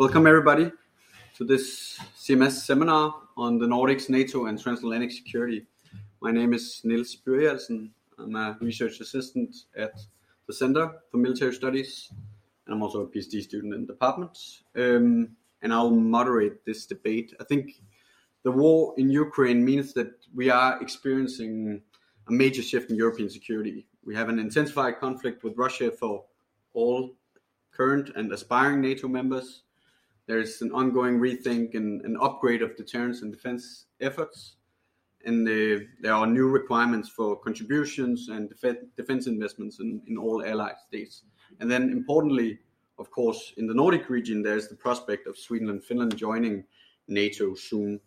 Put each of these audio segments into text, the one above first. Welcome everybody to this CMS seminar on the Nordics, NATO and Transatlantic Security. My name is Niels Byrjalsen. I'm a research assistant at the Center for Military Studies, and I'm also a PhD student in the department. And I'll moderate this debate. I think the war in Ukraine means that we are experiencing a major shift in European security. We have an intensified conflict with Russia for all current and aspiring NATO members. There is an ongoing rethink and an upgrade of deterrence and defense efforts. And there are new requirements for contributions and defense investments in all allied states. And then importantly, of course, in the Nordic region, there's the prospect of Sweden and Finland joining NATO soon.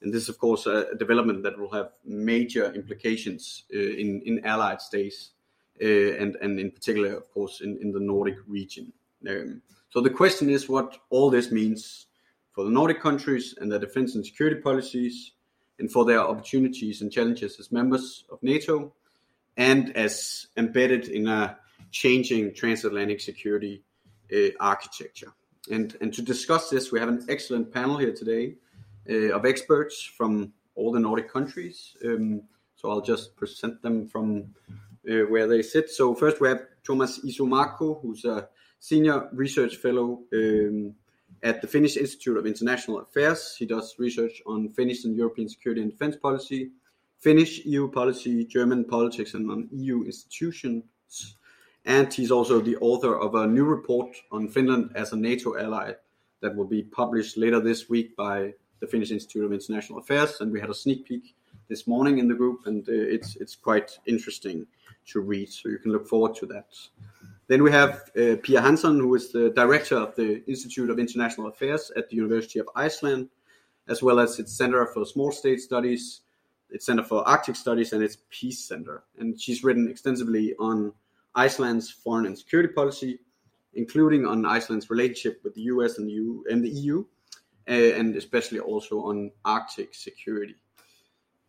And this, of course, a development that will have major implications in allied states and in particular, of course, in the Nordic region. So the question is what all this means for the Nordic countries and their defense and security policies, and for their opportunities and challenges as members of NATO, and as embedded in a changing transatlantic security architecture. And to discuss this, we have an excellent panel here today of experts from all the Nordic countries. So I'll just present them from where they sit. So first we have Tuomas Iso-Markku, who's a Senior Research Fellow at the Finnish Institute of International Affairs. He does research on Finnish and European security and defense policy, Finnish EU policy, German politics, and on EU institutions. And he's also the author of a new report on Finland as a NATO ally that will be published later this week by the Finnish Institute of International Affairs. And we had a sneak peek this morning in the group, and it's quite interesting to read. So you can look forward to that. Then we have Pia Hansson, who is the director of the Institute of International Affairs at the University of Iceland, as well as its Center for Small State Studies, its Center for Arctic Studies, and its Peace Center. And she's written extensively on Iceland's foreign and security policy, including on Iceland's relationship with the US and the EU, and especially also on Arctic security.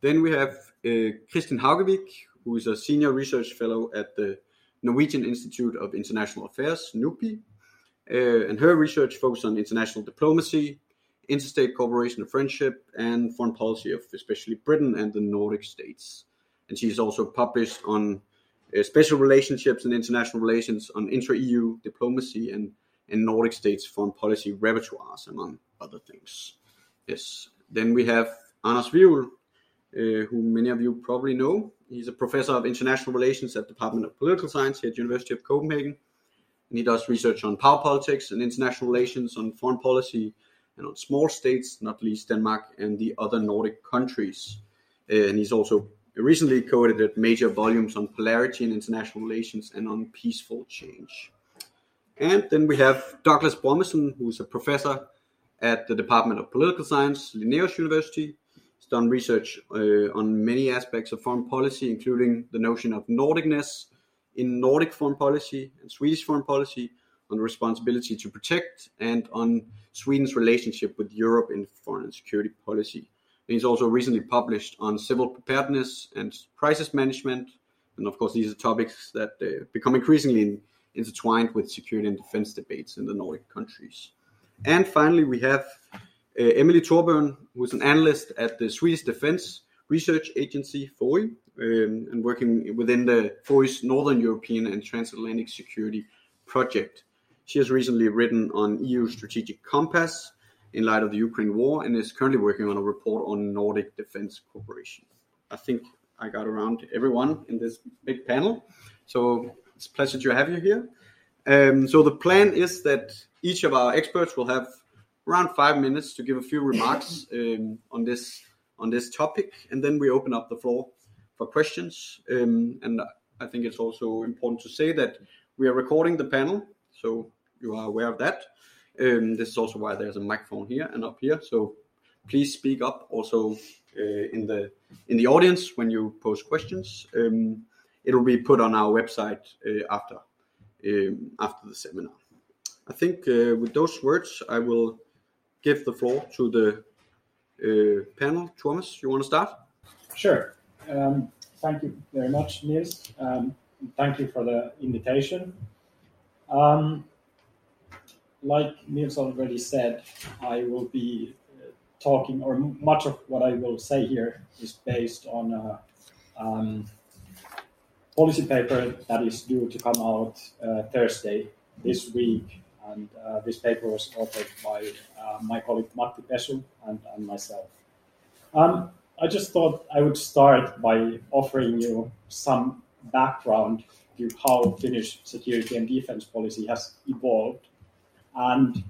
Then we have Kristin Haugevik, who is a senior research fellow at the Norwegian Institute of International Affairs, NUPI, and her research focuses on international diplomacy, interstate cooperation and friendship, and foreign policy of especially Britain and the Nordic states. And she's also published on special relationships and international relations, on intra-EU diplomacy, and Nordic states foreign policy repertoires, among other things. Yes. Then we have Anna Svjul, who many of you probably know. He's a professor of international relations at the Department of Political Science here at the University of Copenhagen. And he does research on power politics and international relations, on foreign policy, and on small states, not least Denmark and the other Nordic countries. And he's also recently co-edited major volumes on polarity in international relations and on peaceful change. And then we have Douglas Brommesson, who's a professor at the Department of Political Science, Linnaeus University. He's done research on many aspects of foreign policy, including the notion of Nordicness in Nordic foreign policy and Swedish foreign policy, on the responsibility to protect, and on Sweden's relationship with Europe in foreign and security policy. And he's also recently published on civil preparedness and crisis management. And of course, these are topics that become increasingly intertwined with security and defense debates in the Nordic countries. And finally, we have Emelie Torbjörn, who is an analyst at the Swedish Defence Research Agency, FOI, and working within the FOI's Northern European and Transatlantic Security Project. She has recently written on EU strategic compass in light of the Ukraine war, and is currently working on a report on Nordic defence cooperation. I think I got around everyone in this big panel, so it's a pleasure to have you here. So the plan is that each of our experts will have around 5 minutes to give a few remarks on this topic, and then we open up the floor for questions. And I think it's also important to say that we are recording the panel, so you are aware of that. This is also why there's a microphone here and up here. So please speak up also in the audience when you pose questions. It'll be put on our website after the seminar. I think with those words, I will give the floor to the panel. Tuomas, you want to start? Sure. Thank you very much, Niels. Thank you for the invitation. like Niels already said, I will be talking, or much of what I will say here is based on a policy paper that is due to come out Thursday this week. And this paper was authored by my colleague Matti Pesu and myself. I just thought I would start by offering you some background to how Finnish security and defense policy has evolved and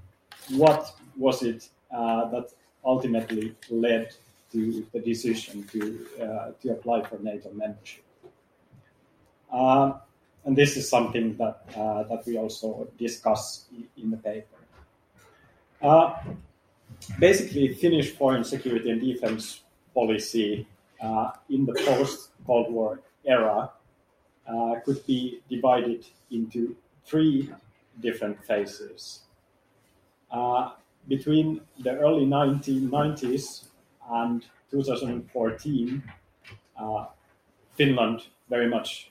what was it that ultimately led to the decision to apply for NATO membership. And this is something that we also discuss in the paper. Basically, Finnish foreign security and defense policy in the post-Cold War era could be divided into three different phases. Between the early 1990s and 2014, Finland very much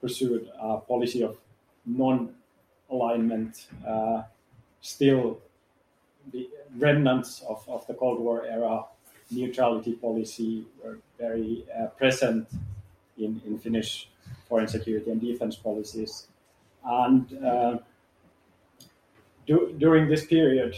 pursued a policy of non-alignment, still the remnants of the Cold War era neutrality policy were very present in Finnish foreign security and defense policies. And during this period,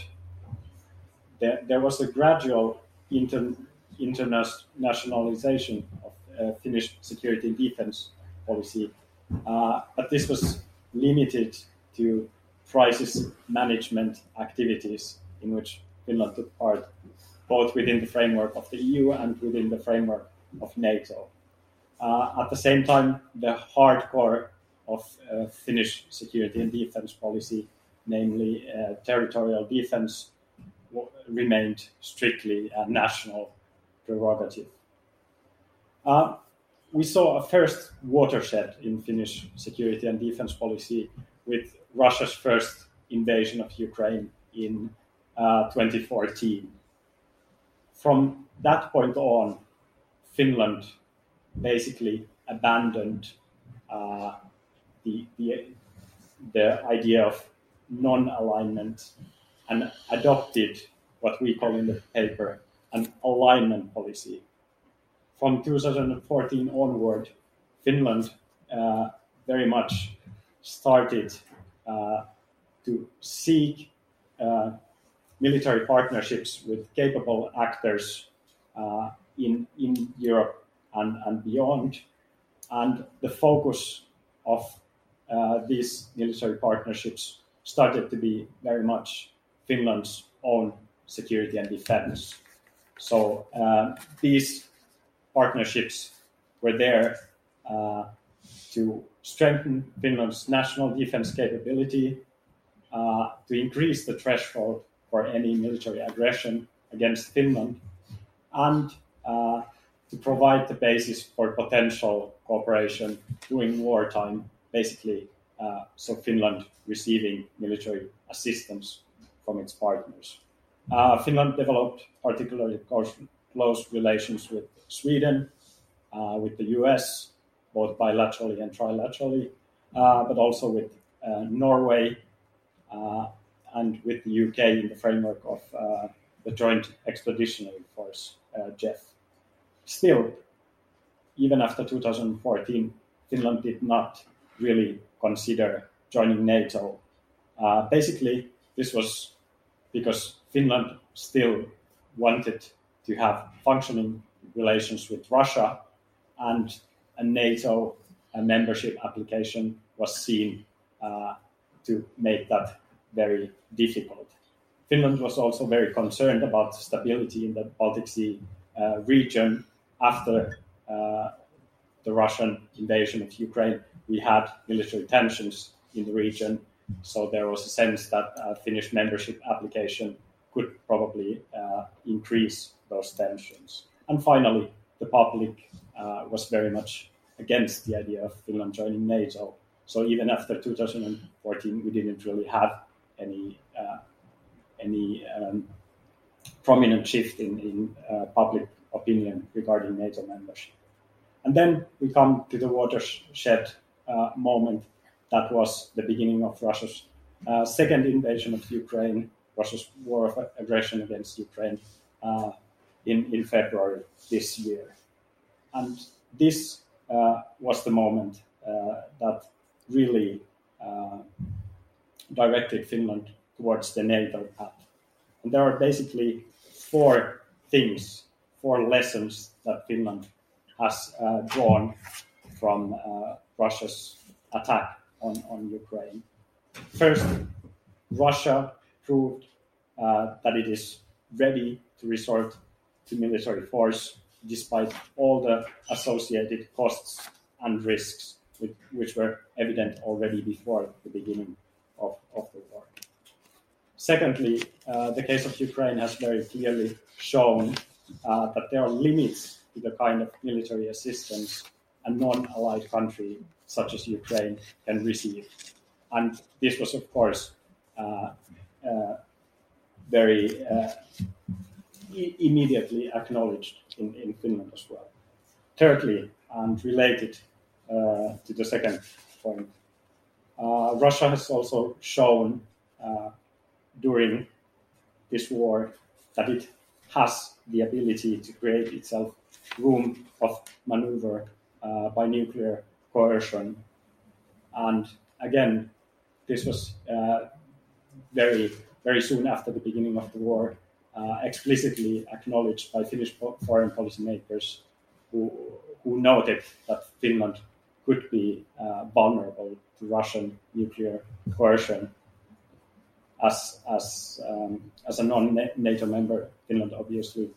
there was a gradual internationalization of Finnish security and defense policy. But this was limited to crisis management activities in which Finland took part, both within the framework of the EU and within the framework of NATO. At the same time, the hardcore of Finnish security and defense policy, namely territorial defense, remained strictly a national prerogative. We saw a first watershed in Finnish security and defense policy with Russia's first invasion of Ukraine in 2014. From that point on, Finland basically abandoned the idea of non-alignment and adopted what we call in the paper an alignment policy. From 2014 onward, Finland very much started to seek military partnerships with capable actors in Europe and beyond. And the focus of these military partnerships started to be very much Finland's own security and defense. So these partnerships were there to strengthen Finland's national defense capability, to increase the threshold for any military aggression against Finland, and to provide the basis for potential cooperation during wartime, basically, so Finland receiving military assistance from its partners. Finland developed particularly close relations with Sweden, with the US, both bilaterally and trilaterally, but also with Norway and with the UK in the framework of the Joint Expeditionary Force, JEF. Still, even after 2014, Finland did not really consider joining NATO. Basically, this was because Finland still wanted to have functioning relations with Russia, and a NATO membership application was seen to make that very difficult. Finland was also very concerned about stability in the Baltic Sea region. After the Russian invasion of Ukraine, we had military tensions in the region, so there was a sense that a Finnish membership application could probably increase those tensions. And finally, the public was very much against the idea of Finland joining NATO. So even after 2014, we didn't really have any prominent shift in public opinion regarding NATO membership. And then we come to the watershed moment that was the beginning of Russia's second invasion of Ukraine, Russia's war of aggression against Ukraine in February this year. And this was the moment that really directed Finland towards the NATO path. And there are basically four things, four lessons that Finland has drawn from Russia's attack on Ukraine. First, Russia proved that it is ready to resort to military force despite all the associated costs and risks which were evident already before the beginning of the war. Secondly, the case of Ukraine has very clearly shown that there are limits to the kind of military assistance a non-allied country such as Ukraine can receive. And this was, of course, very immediately acknowledged in Finland as well. Thirdly, and related to the second point, Russia has also shown during this war that it has the ability to create itself room of maneuver by nuclear coercion. And again, this was very, very soon after the beginning of the war, explicitly acknowledged by Finnish foreign policy makers who noted that Finland could be vulnerable to Russian nuclear coercion. As a non-NATO member, Finland obviously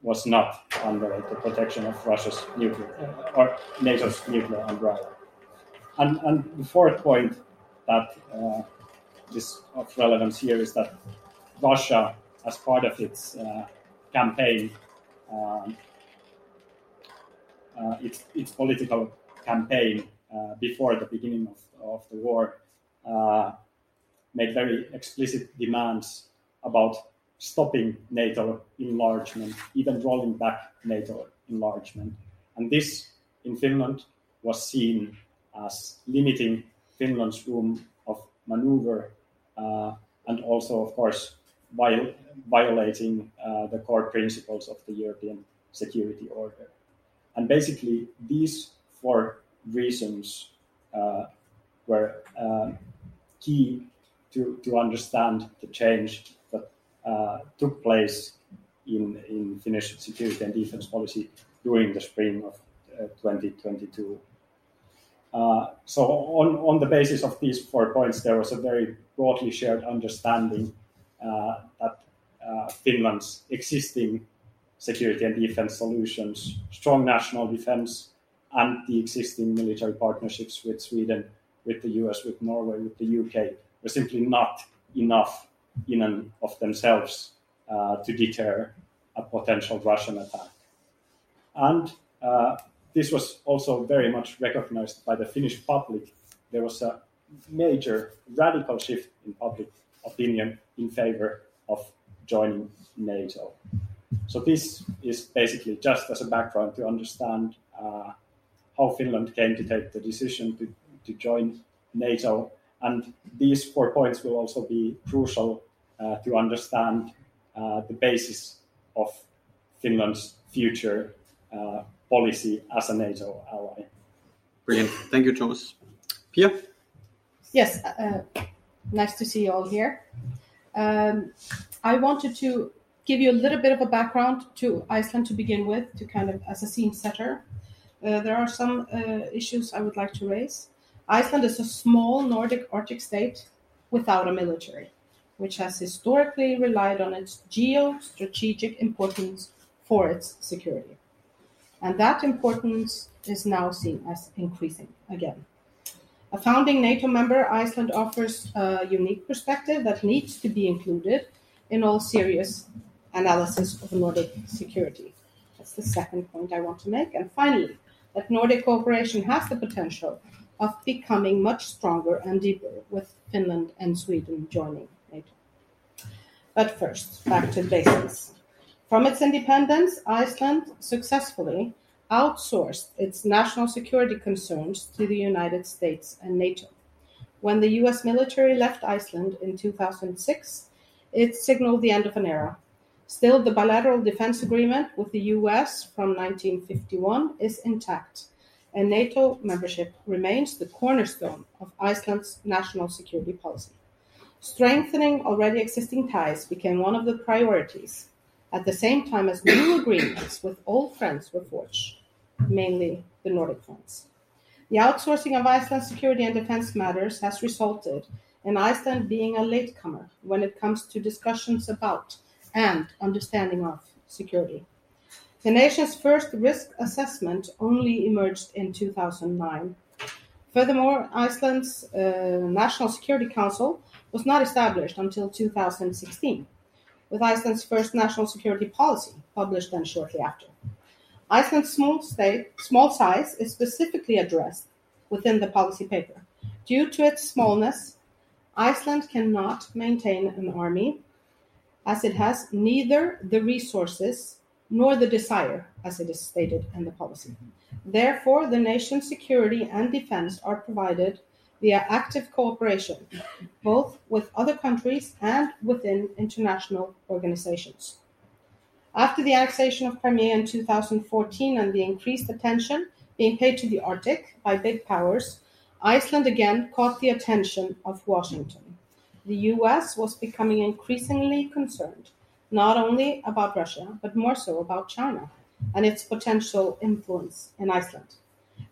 was not under the protection of Russia's nuclear or NATO's nuclear umbrella. And the fourth point that is of relevance here is that Russia, as part of its campaign, its political campaign before the beginning of the war, made very explicit demands about stopping NATO enlargement, even rolling back NATO enlargement. And this, in Finland, was seen as limiting Finland's room of maneuver and also, of course, violating the core principles of the European security order. And basically, these four reasons were key to understand the change that took place in Finnish security and defense policy during the spring of 2022. So on the basis of these 4 points, there was a very broadly shared understanding that Finland's existing security and defense solutions, strong national defense, and the existing military partnerships with Sweden, with the US, with Norway, with the UK, were simply not enough in and of themselves to deter a potential Russian attack. And this was also very much recognized by the Finnish public. There was a major radical shift in public opinion in favor of joining NATO. So this is basically just as a background to understand how Finland came to take the decision to join NATO. And these 4 points will also be crucial to understand the basis of Finland's future policy as a NATO ally. Brilliant. Thank you, Tuomas. Pia? Yes, nice to see you all here. I wanted to give you a little bit of a background to Iceland to begin with, to kind of as a scene setter. There are some issues I would like to raise. Iceland is a small Nordic Arctic state without a military, which has historically relied on its geostrategic importance for its security. And that importance is now seen as increasing again. A founding NATO member, Iceland offers a unique perspective that needs to be included in all serious analysis of Nordic security. That's the second point I want to make. And finally, that Nordic cooperation has the potential of becoming much stronger and deeper with Finland and Sweden joining NATO. But first, back to the basics. From its independence, Iceland successfully outsourced its national security concerns to the United States and NATO, When the US military left Iceland in 2006, it signaled the end of an era. Still, the bilateral defense agreement with the US from 1951 is intact, and NATO membership remains the cornerstone of Iceland's national security policy. Strengthening already existing ties became one of the priorities, at the same time as new agreements with old friends were forged, mainly the Nordic friends. The outsourcing of Iceland's security and defense matters has resulted in Iceland being a latecomer when it comes to discussions about and understanding of security. The nation's first risk assessment only emerged in 2009. Furthermore, Iceland's National Security Council was not established until 2016, with Iceland's first national security policy published then shortly after. Iceland's small size is specifically addressed within the policy paper. Due to its smallness, Iceland cannot maintain an army, as it has neither the resources nor the desire, as it is stated in the policy. Therefore, the nation's security and defense are provided via active cooperation, both with other countries and within international organizations. After the annexation of Crimea in 2014 and the increased attention being paid to the Arctic by big powers, Iceland again caught the attention of Washington. The US was becoming increasingly concerned, not only about Russia, but more so about China and its potential influence in Iceland.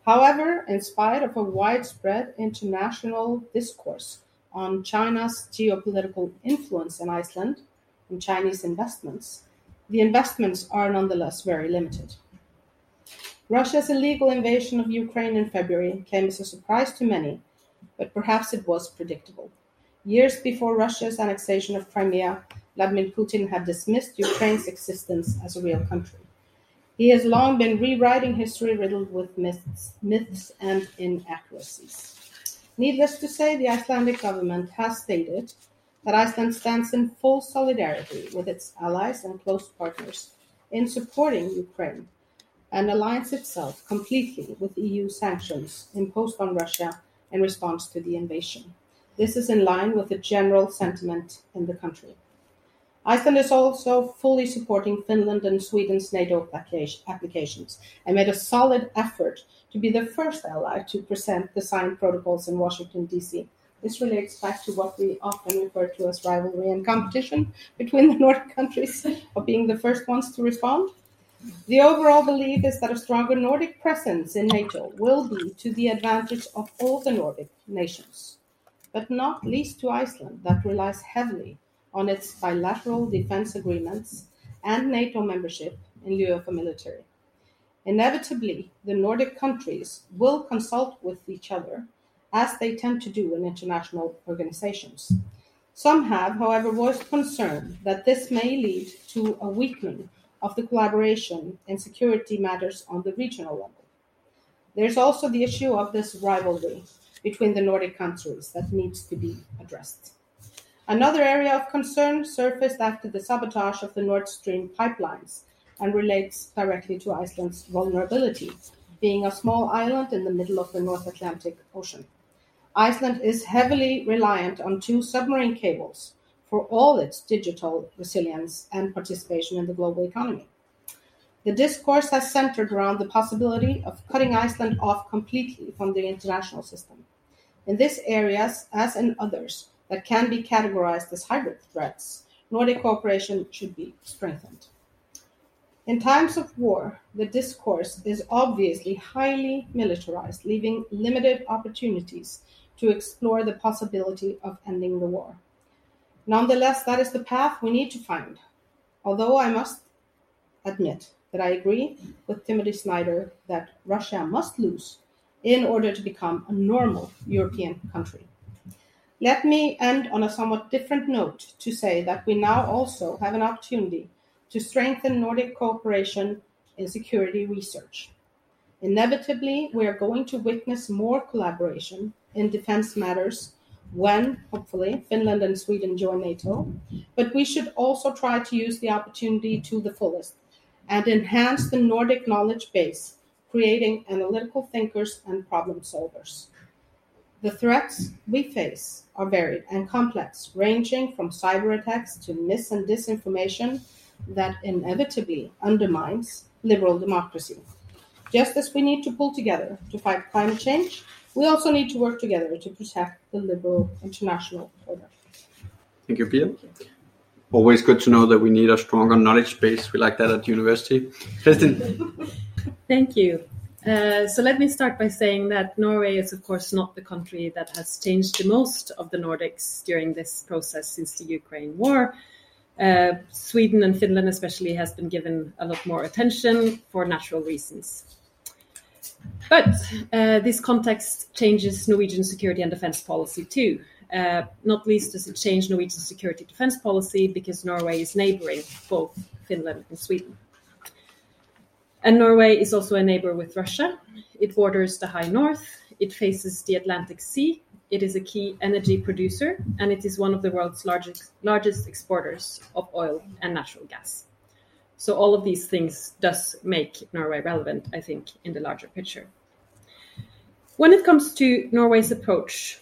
However, in spite of a widespread international discourse on China's geopolitical influence in Iceland and Chinese investments, the investments are nonetheless very limited. Russia's illegal invasion of Ukraine in February came as a surprise to many, but perhaps it was predictable. Years before Russia's annexation of Crimea, Vladimir Putin had dismissed Ukraine's existence as a real country. He has long been rewriting history riddled with myths and inaccuracies. Needless to say, the Icelandic government has stated that Iceland stands in full solidarity with its allies and close partners in supporting Ukraine and aligns itself completely with EU sanctions imposed on Russia in response to the invasion. This is in line with the general sentiment in the country. Iceland is also fully supporting Finland and Sweden's NATO applications and made a solid effort to be the first ally to present the signed protocols in Washington, D.C. This relates back to what we often refer to as rivalry and competition between the Nordic countries of being the first ones to respond. The overall belief is that a stronger Nordic presence in NATO will be to the advantage of all the Nordic nations, but not least to Iceland, that relies heavily on its bilateral defense agreements and NATO membership in lieu of a military. Inevitably, the Nordic countries will consult with each other, as they tend to do in international organizations. Some have, however, voiced concern that this may lead to a weakening of the collaboration in security matters on the regional level. There's also the issue of this rivalry between the Nordic countries that needs to be addressed. Another area of concern surfaced after the sabotage of the Nord Stream pipelines and relates directly to Iceland's vulnerability, being a small island in the middle of the North Atlantic Ocean. Iceland is heavily reliant on two submarine cables for all its digital resilience and participation in the global economy. The discourse has centered around the possibility of cutting Iceland off completely from the international system. In this area, as in others, that can be categorized as hybrid threats, Nordic cooperation should be strengthened. In times of war, the discourse is obviously highly militarized, leaving limited opportunities to explore the possibility of ending the war. Nonetheless, that is the path we need to find, although I must admit that I agree with Timothy Snyder that Russia must lose in order to become a normal European country. Let me end on a somewhat different note to say that we now also have an opportunity to strengthen Nordic cooperation in security research. Inevitably, we are going to witness more collaboration in defense matters when, hopefully, Finland and Sweden join NATO, but we should also try to use the opportunity to the fullest and enhance the Nordic knowledge base, creating analytical thinkers and problem solvers. The threats we face are varied and complex, ranging from cyber attacks to mis- and disinformation that inevitably undermines liberal democracy. Just as we need to pull together to fight climate change, we also need to work together to protect the liberal international order. Thank you, Pia. Always good to know that we need a stronger knowledge base. We like that at university. Kristin. Thank you. So let me start by saying that Norway is, of course, not the country that has changed the most of the Nordics during this process since the Ukraine war. Sweden and Finland especially has been given a lot more attention for natural reasons. But this context changes Norwegian security and defense policy too. Not least does it change Norwegian security defense policy because Norway is neighboring both Finland and Sweden. And Norway is also a neighbor with Russia. It borders the high north. It faces the Atlantic Sea. It is a key energy producer, and it is one of the world's largest exporters of oil and natural gas. So all of these things does make Norway relevant, I think, in the larger picture. When it comes to Norway's approach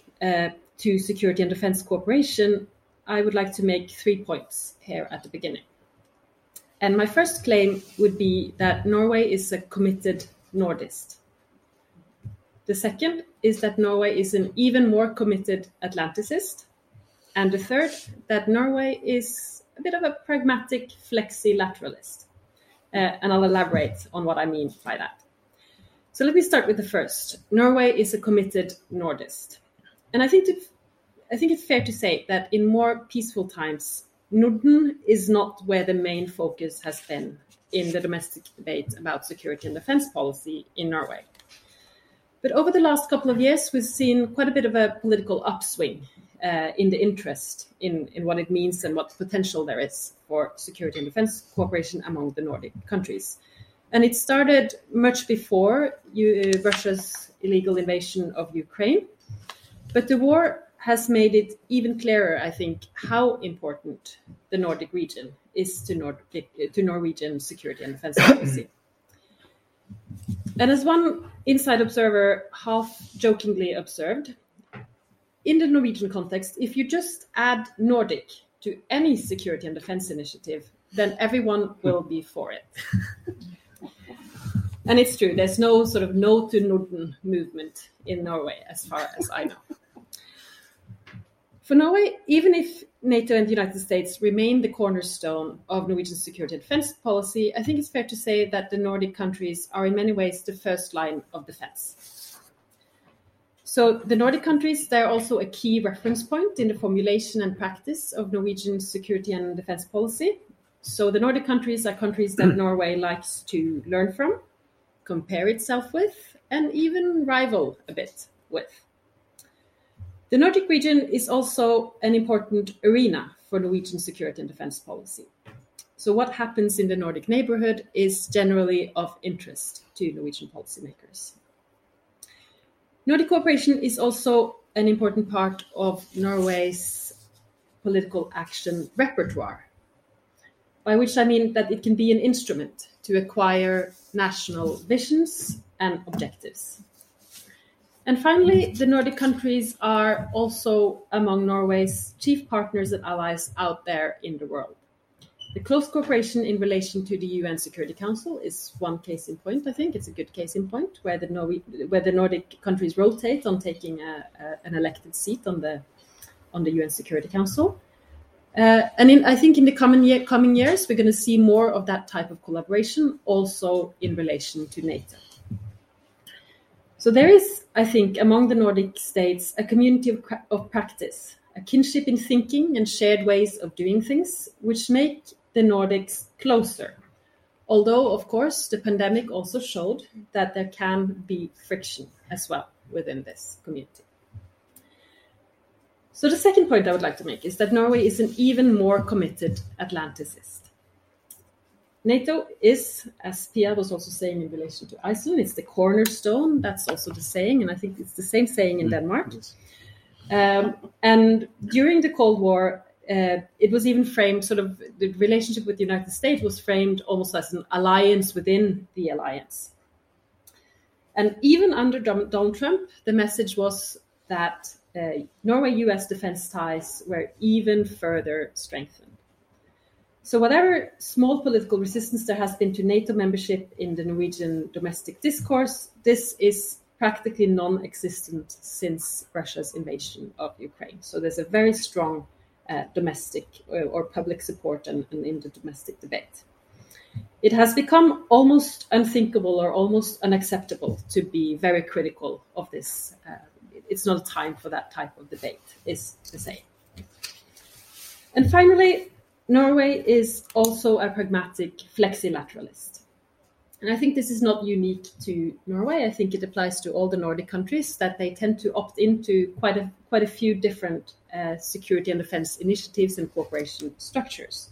to security and defense cooperation, I would like to make 3 points here at the beginning. And my first claim would be that Norway is a committed Nordist. The second is that Norway is an even more committed Atlanticist. And the third, that Norway is a bit of a pragmatic flexilateralist. And I'll elaborate on what I mean by that. So let me start with the first. Norway is a committed Nordist. And I think it's fair to say that in more peaceful times, Norden is not where the main focus has been in the domestic debate about security and defense policy in Norway. But over the last couple of years, we've seen quite a bit of a political upswing in the interest in what it means and what potential there is for security and defense cooperation among the Nordic countries. And it started much before Russia's illegal invasion of Ukraine. But the war has made it even clearer, I think, how important the Nordic region is to Norwegian security and defense policy. And as one inside observer half-jokingly observed, in the Norwegian context, if you just add Nordic to any security and defense initiative, then everyone will be for it. And it's true, there's no sort of no to Norden movement in Norway, as far as I know. For Norway, even if NATO and the United States remain the cornerstone of Norwegian security and defense policy, I think it's fair to say that the Nordic countries are in many ways the first line of defense. So the Nordic countries, they're also a key reference point in the formulation and practice of Norwegian security and defense policy. So the Nordic countries are countries that Norway likes to learn from, compare itself with, and even rival a bit with. The Nordic region is also an important arena for Norwegian security and defense policy. So what happens in the Nordic neighborhood is generally of interest to Norwegian policymakers. Nordic cooperation is also an important part of Norway's political action repertoire, by which I mean that it can be an instrument to acquire national visions and objectives. And finally, the Nordic countries are also among Norway's chief partners and allies out there in the world. The close cooperation in relation to the UN Security Council is one case in point, I think. It's a good case in point, where the Nordic countries rotate on taking an elected seat on the UN Security Council. And I think in the coming years, we're going to see more of that type of collaboration also in relation to NATO. So there is, I think, among the Nordic states, a community of practice, a kinship in thinking and shared ways of doing things, which make the Nordics closer. Although, of course, the pandemic also showed that there can be friction as well within this community. So the second point I would like to make is that Norway is an even more committed Atlanticist. NATO is, as Pia was also saying in relation to Iceland, it's the cornerstone. That's also the saying, and I think it's the same saying in Denmark. And during the Cold War, it was even framed, sort of the relationship with the United States was framed almost as an alliance within the alliance. And even under Donald Trump, the message was that Norway-US defense ties were even further strengthened. So whatever small political resistance there has been to NATO membership in the Norwegian domestic discourse, this is practically non-existent since Russia's invasion of Ukraine. So there's a very strong domestic or public support and in the domestic debate. It has become almost unthinkable or almost unacceptable to be very critical of this. It's not a time for that type of debate, is to say. And finally, Norway is also a pragmatic flexilateralist. And I think this is not unique to Norway. I think it applies to all the Nordic countries that they tend to opt into quite a few different security and defense initiatives and cooperation structures.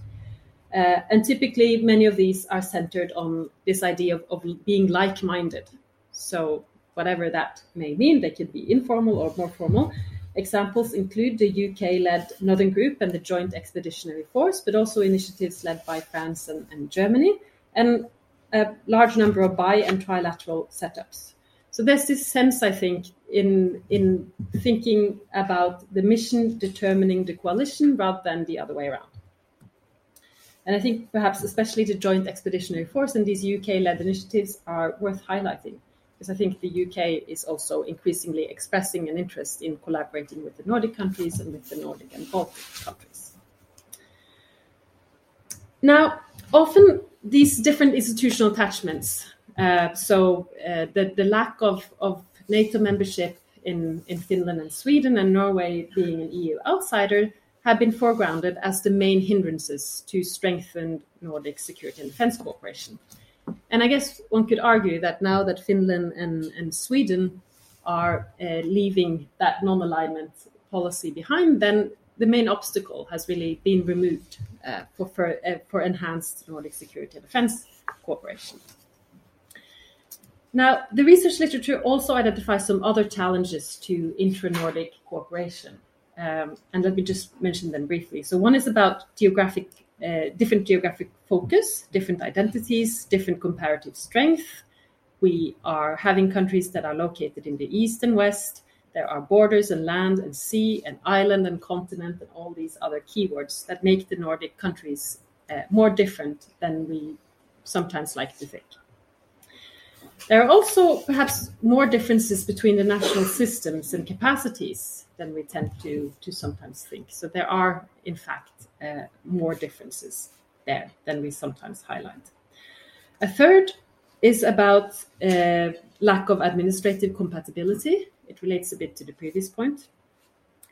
And typically, many of these are centered on this idea of being like-minded. So whatever that may mean, they could be informal or more formal. Examples include the UK-led Northern Group and the Joint Expeditionary Force, but also initiatives led by France and Germany, and a large number of bi- and trilateral setups. So there's this sense, I think, in thinking about the mission determining the coalition rather than the other way around. And I think perhaps especially the Joint Expeditionary Force and these UK-led initiatives are worth highlighting, because I think the UK is also increasingly expressing an interest in collaborating with the Nordic countries and with the Nordic and Baltic countries. Now, often these different institutional attachments, the lack of NATO membership in Finland and Sweden, and Norway being an EU outsider, have been foregrounded as the main hindrances to strengthen Nordic security and defense cooperation. And I guess one could argue that now that Finland and Sweden are leaving that non-alignment policy behind, then the main obstacle has really been removed for enhanced Nordic security and defense cooperation. Now, the research literature also identifies some other challenges to intra-Nordic cooperation. And let me just mention them briefly. So one is about different geographic focus, different identities, different comparative strength. We are having countries that are located in the east and west. There are borders and land and sea and island and continent and all these other keywords that make the Nordic countries more different than we sometimes like to think. There are also perhaps more differences between the national systems and capacities than we tend to sometimes think. So there are, in fact, more differences there than we sometimes highlight. A third is about lack of administrative compatibility. It relates a bit to the previous point.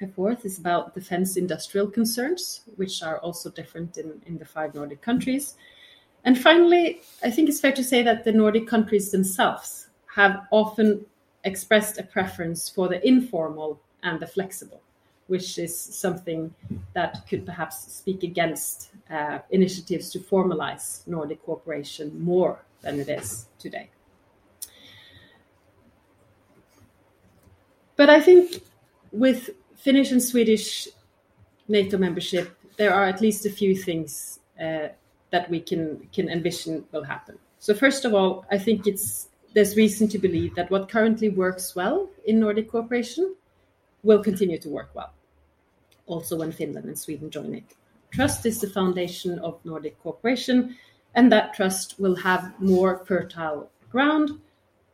A fourth is about defense industrial concerns, which are also different in the five Nordic countries. And finally, I think it's fair to say that the Nordic countries themselves have often expressed a preference for the informal and the flexible, which is something that could perhaps speak against initiatives to formalize Nordic cooperation more than it is today. But I think with Finnish and Swedish NATO membership, there are at least a few things that we can envision will happen. So first of all, I think there's reason to believe that what currently works well in Nordic cooperation will continue to work well, also when Finland and Sweden join it. Trust is the foundation of Nordic cooperation, and that trust will have more fertile ground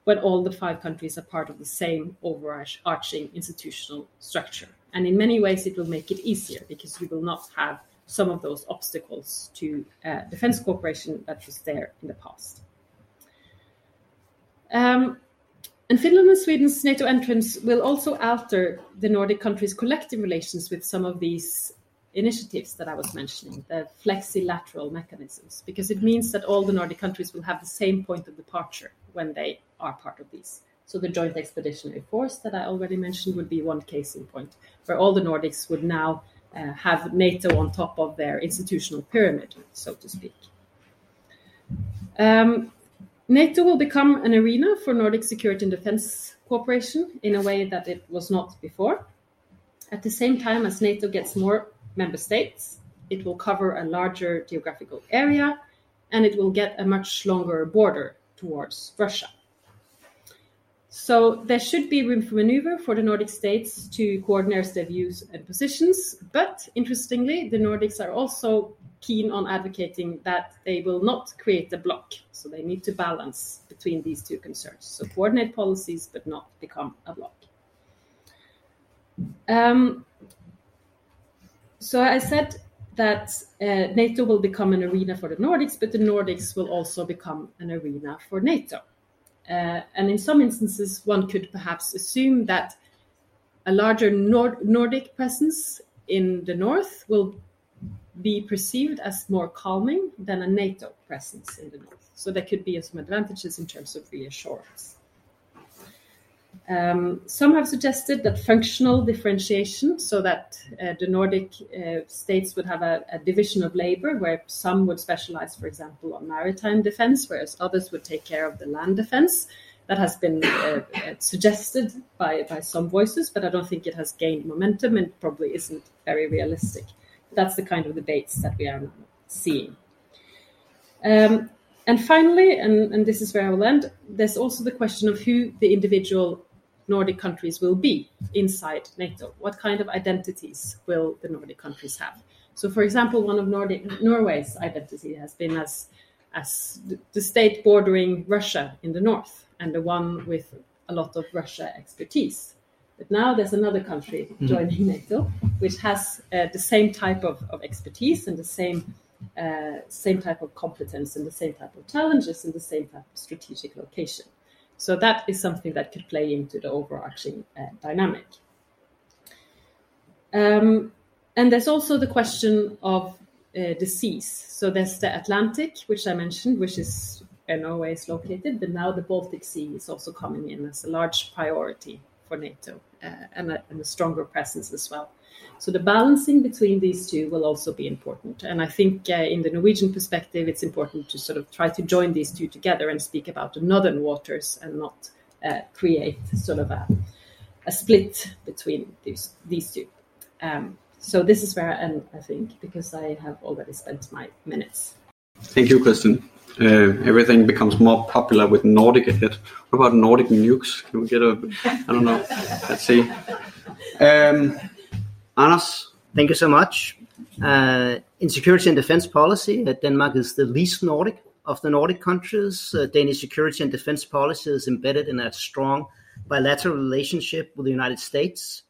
when all the five countries are part of the same overarching institutional structure. And in many ways, it will make it easier because you will not have some of those obstacles to defense cooperation that was there in the past. And Finland and Sweden's NATO entrance will also alter the Nordic countries' collective relations with some of these initiatives that I was mentioning, the flexilateral mechanisms, because it means that all the Nordic countries will have the same point of departure when they are part of these. So the Joint Expeditionary Force that I already mentioned would be one case in point, where all the Nordics would now have NATO on top of their institutional pyramid, so to speak. NATO will become an arena for Nordic security and defense cooperation in a way that it was not before. At the same time as NATO gets more member states, it will cover a larger geographical area, and it will get a much longer border towards Russia. So there should be room for maneuver for the Nordic states to coordinate their views and positions. But interestingly, the Nordics are also keen on advocating that they will not create a bloc. So they need to balance between these two concerns. So coordinate policies, but not become a bloc. So I said that NATO will become an arena for the Nordics, but the Nordics will also become an arena for NATO. And in some instances, one could perhaps assume that a larger Nordic presence in the north will be perceived as more calming than a NATO presence in the north. So there could be some advantages in terms of reassurance. Some have suggested that functional differentiation, so that the Nordic states would have a division of labor where some would specialize, for example, on maritime defense, whereas others would take care of the land defense. That has been suggested by some voices, but I don't think it has gained momentum and probably isn't very realistic. That's the kind of debates that we are seeing. And finally, and this is where I will end, there's also the question of who the individual Nordic countries will be inside NATO. What kind of identities will the Nordic countries have? So, for example, one of Norway's identity has been as the state bordering Russia in the north and the one with a lot of Russia expertise. But now there's another country joining NATO, which has the same type of expertise and the same type of competence and the same type of challenges and the same type of strategic location. So that is something that could play into the overarching dynamic. And there's also the question of the seas. So there's the Atlantic, which I mentioned, which is where Norway is located, but now the Baltic Sea is also coming in as a large priority for NATO and a stronger presence as well. So the balancing between these two will also be important. And I think in the Norwegian perspective, it's important to sort of try to join these two together and speak about the northern waters and not create sort of a split between these two. So this is where I end, I think, because I have already spent my minutes. Thank you, Kristin. Everything becomes more popular with Nordic ahead. What about Nordic nukes? Can we get I don't know. Let's see. Anders, thank you so much. In security and defense policy, Denmark is the least Nordic of the Nordic countries. Danish security and defense policy is embedded in a strong bilateral relationship with the United States.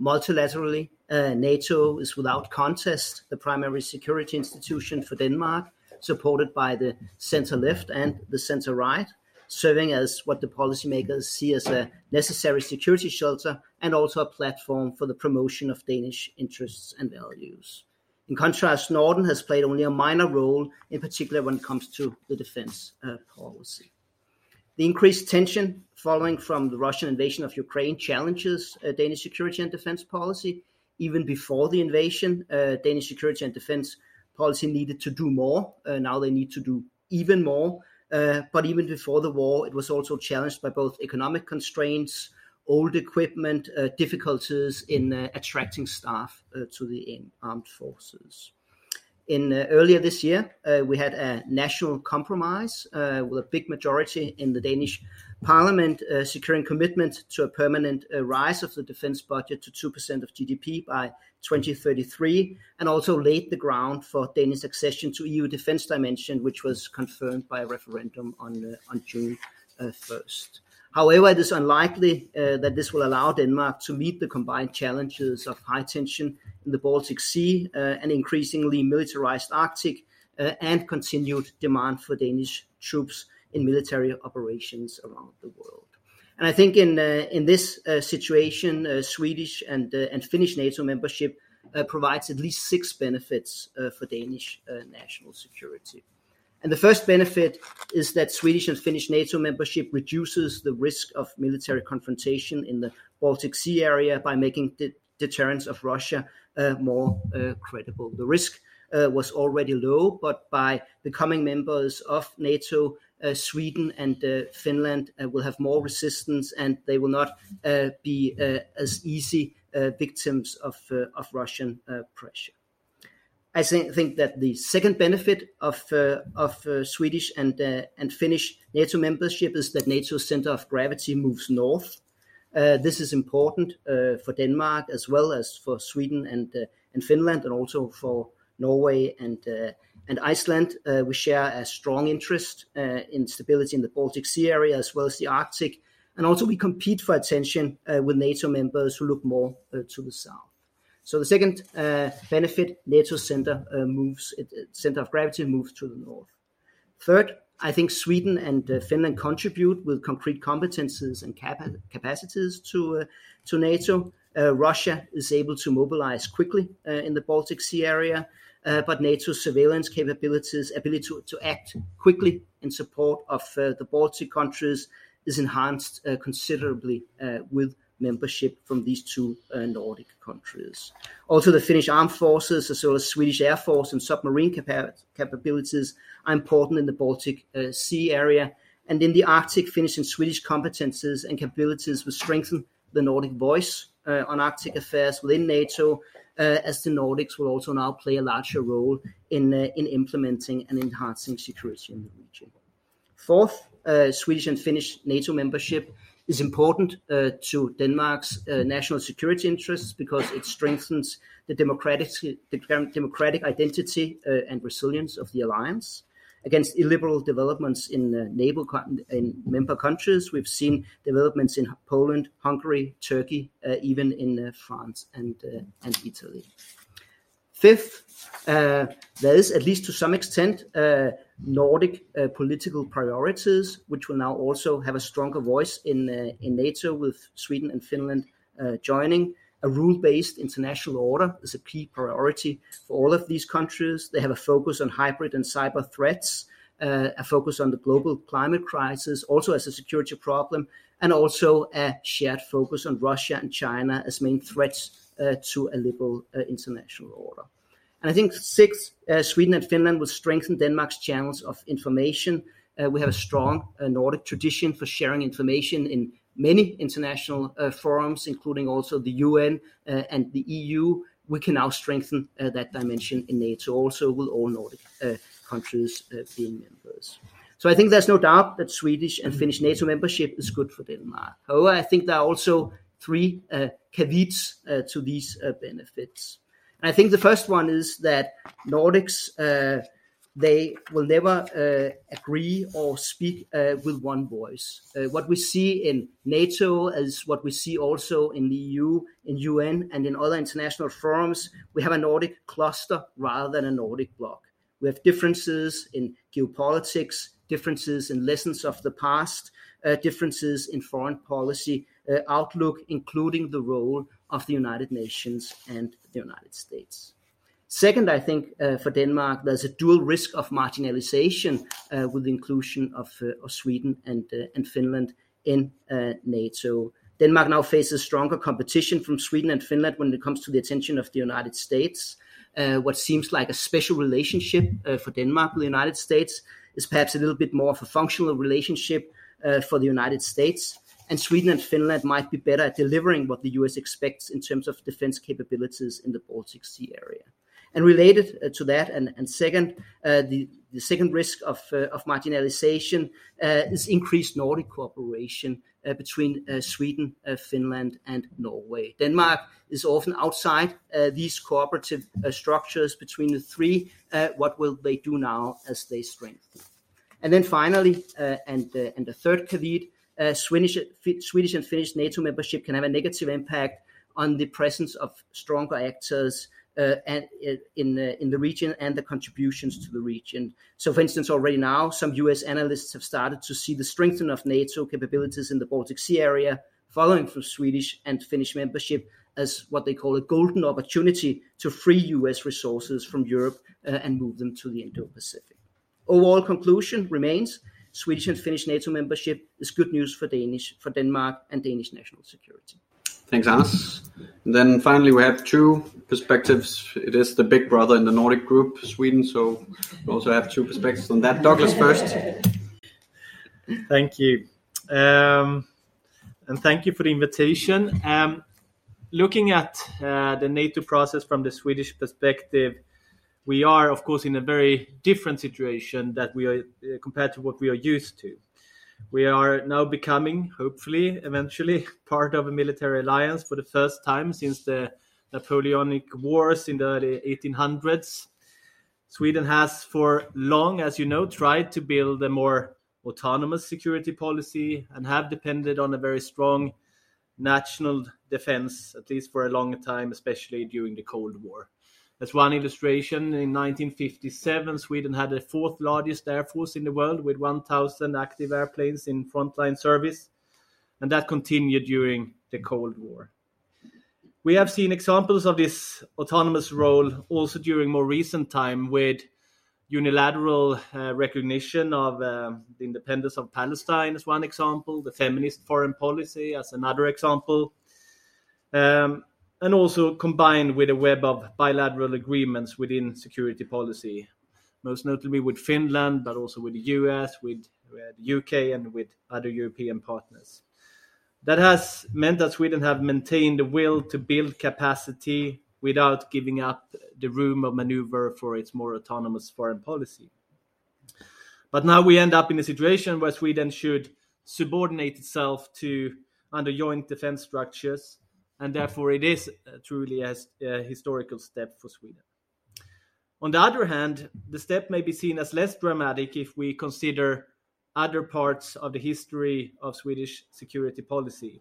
Multilaterally, NATO is without contest the primary security institution for Denmark, supported by the center-left and the center-right, serving as what the policymakers see as a necessary security shelter and also a platform for the promotion of Danish interests and values. In contrast, Norden has played only a minor role, in particular when it comes to the defense policy. The increased tension following from the Russian invasion of Ukraine challenges Danish security and defense policy. Even before the invasion, Danish security and defense policy needed to do more. Now they need to do even more. But even before the war, it was also challenged by both economic constraints, old equipment, difficulties in attracting staff to the armed forces. Earlier this year, we had a national compromise with a big majority in the Danish parliament, securing commitment to a permanent rise of the defense budget to 2% of GDP by 2033, and also laid the ground for Danish accession to EU defense dimension, which was confirmed by a referendum on June 1st. However, it is unlikely that this will allow Denmark to meet the combined challenges of high tension in the Baltic Sea, an increasingly militarized Arctic, and continued demand for Danish troops in military operations around the world. And I think in this situation, Swedish and Finnish NATO membership provides at least 6 benefits for Danish national security. And the first benefit is that Swedish and Finnish NATO membership reduces the risk of military confrontation in the Baltic Sea area by making deterrence of Russia more credible. The risk was already low, but by becoming members of NATO, Sweden and Finland will have more resistance, and they will not be as easy victims of Russian pressure. I think that the second benefit of Swedish and Finnish NATO membership is that NATO's center of gravity moves north. This is important for Denmark as well as for Sweden and Finland, and also for Norway and Iceland. We share a strong interest in stability in the Baltic Sea area as well as the Arctic, and also we compete for attention with NATO members who look more to the south. So the second benefit, NATO's center of gravity moves to the north. Third, I think Sweden and Finland contribute with concrete competences and capacities to NATO. Russia is able to mobilize quickly in the Baltic Sea area, but NATO's surveillance capabilities, ability to act quickly in support of the Baltic countries is enhanced considerably with membership from these two Nordic countries. Also, the Finnish Armed Forces as well as Swedish Air Force and submarine capabilities are important in the Baltic Sea area. And in the Arctic, Finnish and Swedish competences and capabilities will strengthen the Nordic voice on Arctic affairs within NATO, as the Nordics will also now play a larger role in implementing and enhancing security in the region. Fourth, Swedish and Finnish NATO membership is important to Denmark's national security interests because it strengthens the democratic identity and resilience of the alliance against illiberal developments in member countries. We've seen developments in Poland, Hungary, Turkey, even in France and Italy. Fifth, there is, at least to some extent, Nordic political priorities, which will now also have a stronger voice in NATO with Sweden and Finland joining. A rule-based international order is a key priority for all of these countries. They have a focus on hybrid and cyber threats, a focus on the global climate crisis, also as a security problem, and also a shared focus on Russia and China as main threats to a liberal international order. And I think sixth, Sweden and Finland will strengthen Denmark's channels of information. We have a strong Nordic tradition for sharing information in many international forums, including also the UN and the EU. We can now strengthen that dimension in NATO also with all Nordic countries being members. So I think there's no doubt that Swedish and Finnish NATO membership is good for Denmark. However, I think there are also three caveats to these benefits. I think the first one is that Nordics, they will never agree or speak with one voice. What we see in NATO is what we see also in the EU, in UN, and in other international forums. We have a Nordic cluster rather than a Nordic bloc. We have differences in geopolitics, differences in lessons of the past, differences in foreign policy outlook, including the role of the United Nations and the United States. Second, I think for Denmark, there's a dual risk of marginalization with the inclusion of Sweden and Finland in NATO. Denmark now faces stronger competition from Sweden and Finland when it comes to the attention of the United States. What seems like a special relationship for Denmark with the United States is perhaps a little bit more of a functional relationship for the United States. And Sweden and Finland might be better at delivering what the US expects in terms of defense capabilities in the Baltic Sea area. And related to that, and second, the second risk of marginalization is increased Nordic cooperation between Sweden, Finland, and Norway. Denmark is often outside these cooperative structures between the three. What will they do now as they strengthen? And then finally, and the third caveat, Swedish and Finnish NATO membership can have a negative impact on the presence of stronger actors in the region and the contributions to the region. So, for instance, already now, some US analysts have started to see the strengthening of NATO capabilities in the Baltic Sea area following from Swedish and Finnish membership as what they call a golden opportunity to free US resources from Europe and move them to the Indo-Pacific. Overall conclusion remains: Swedish and Finnish NATO membership is good news for Denmark and Danish national security. Thanks, Anders. And then finally, we have two perspectives. It is the big brother in the Nordic group, Sweden, so we also have two perspectives on that. Douglas first. Thank you. And thank you for the invitation. Looking at the NATO process from the Swedish perspective, we are, of course, in a very different situation that we are compared to what we are used to. We are now becoming, hopefully, eventually, part of a military alliance for the first time since the Napoleonic Wars in the early 1800s. Sweden has for long, as you know, tried to build a more autonomous security policy and have depended on a very strong national defense, at least for a long time, especially during the Cold War. As one illustration, in 1957, Sweden had the fourth largest air force in the world with 1,000 active airplanes in frontline service, and that continued during the Cold War. We have seen examples of this autonomous role also during more recent time with unilateral recognition of the independence of Palestine as one example, the feminist foreign policy as another example. And also combined with a web of bilateral agreements within security policy, most notably with Finland, but also with the US, with the UK, and with other European partners. That has meant that Sweden have maintained the will to build capacity without giving up the room of maneuver for its more autonomous foreign policy. But now we end up in a situation where Sweden should subordinate itself to under joint defense structures, and therefore it is truly a historical step for Sweden. On the other hand, the step may be seen as less dramatic if we consider other parts of the history of Swedish security policy.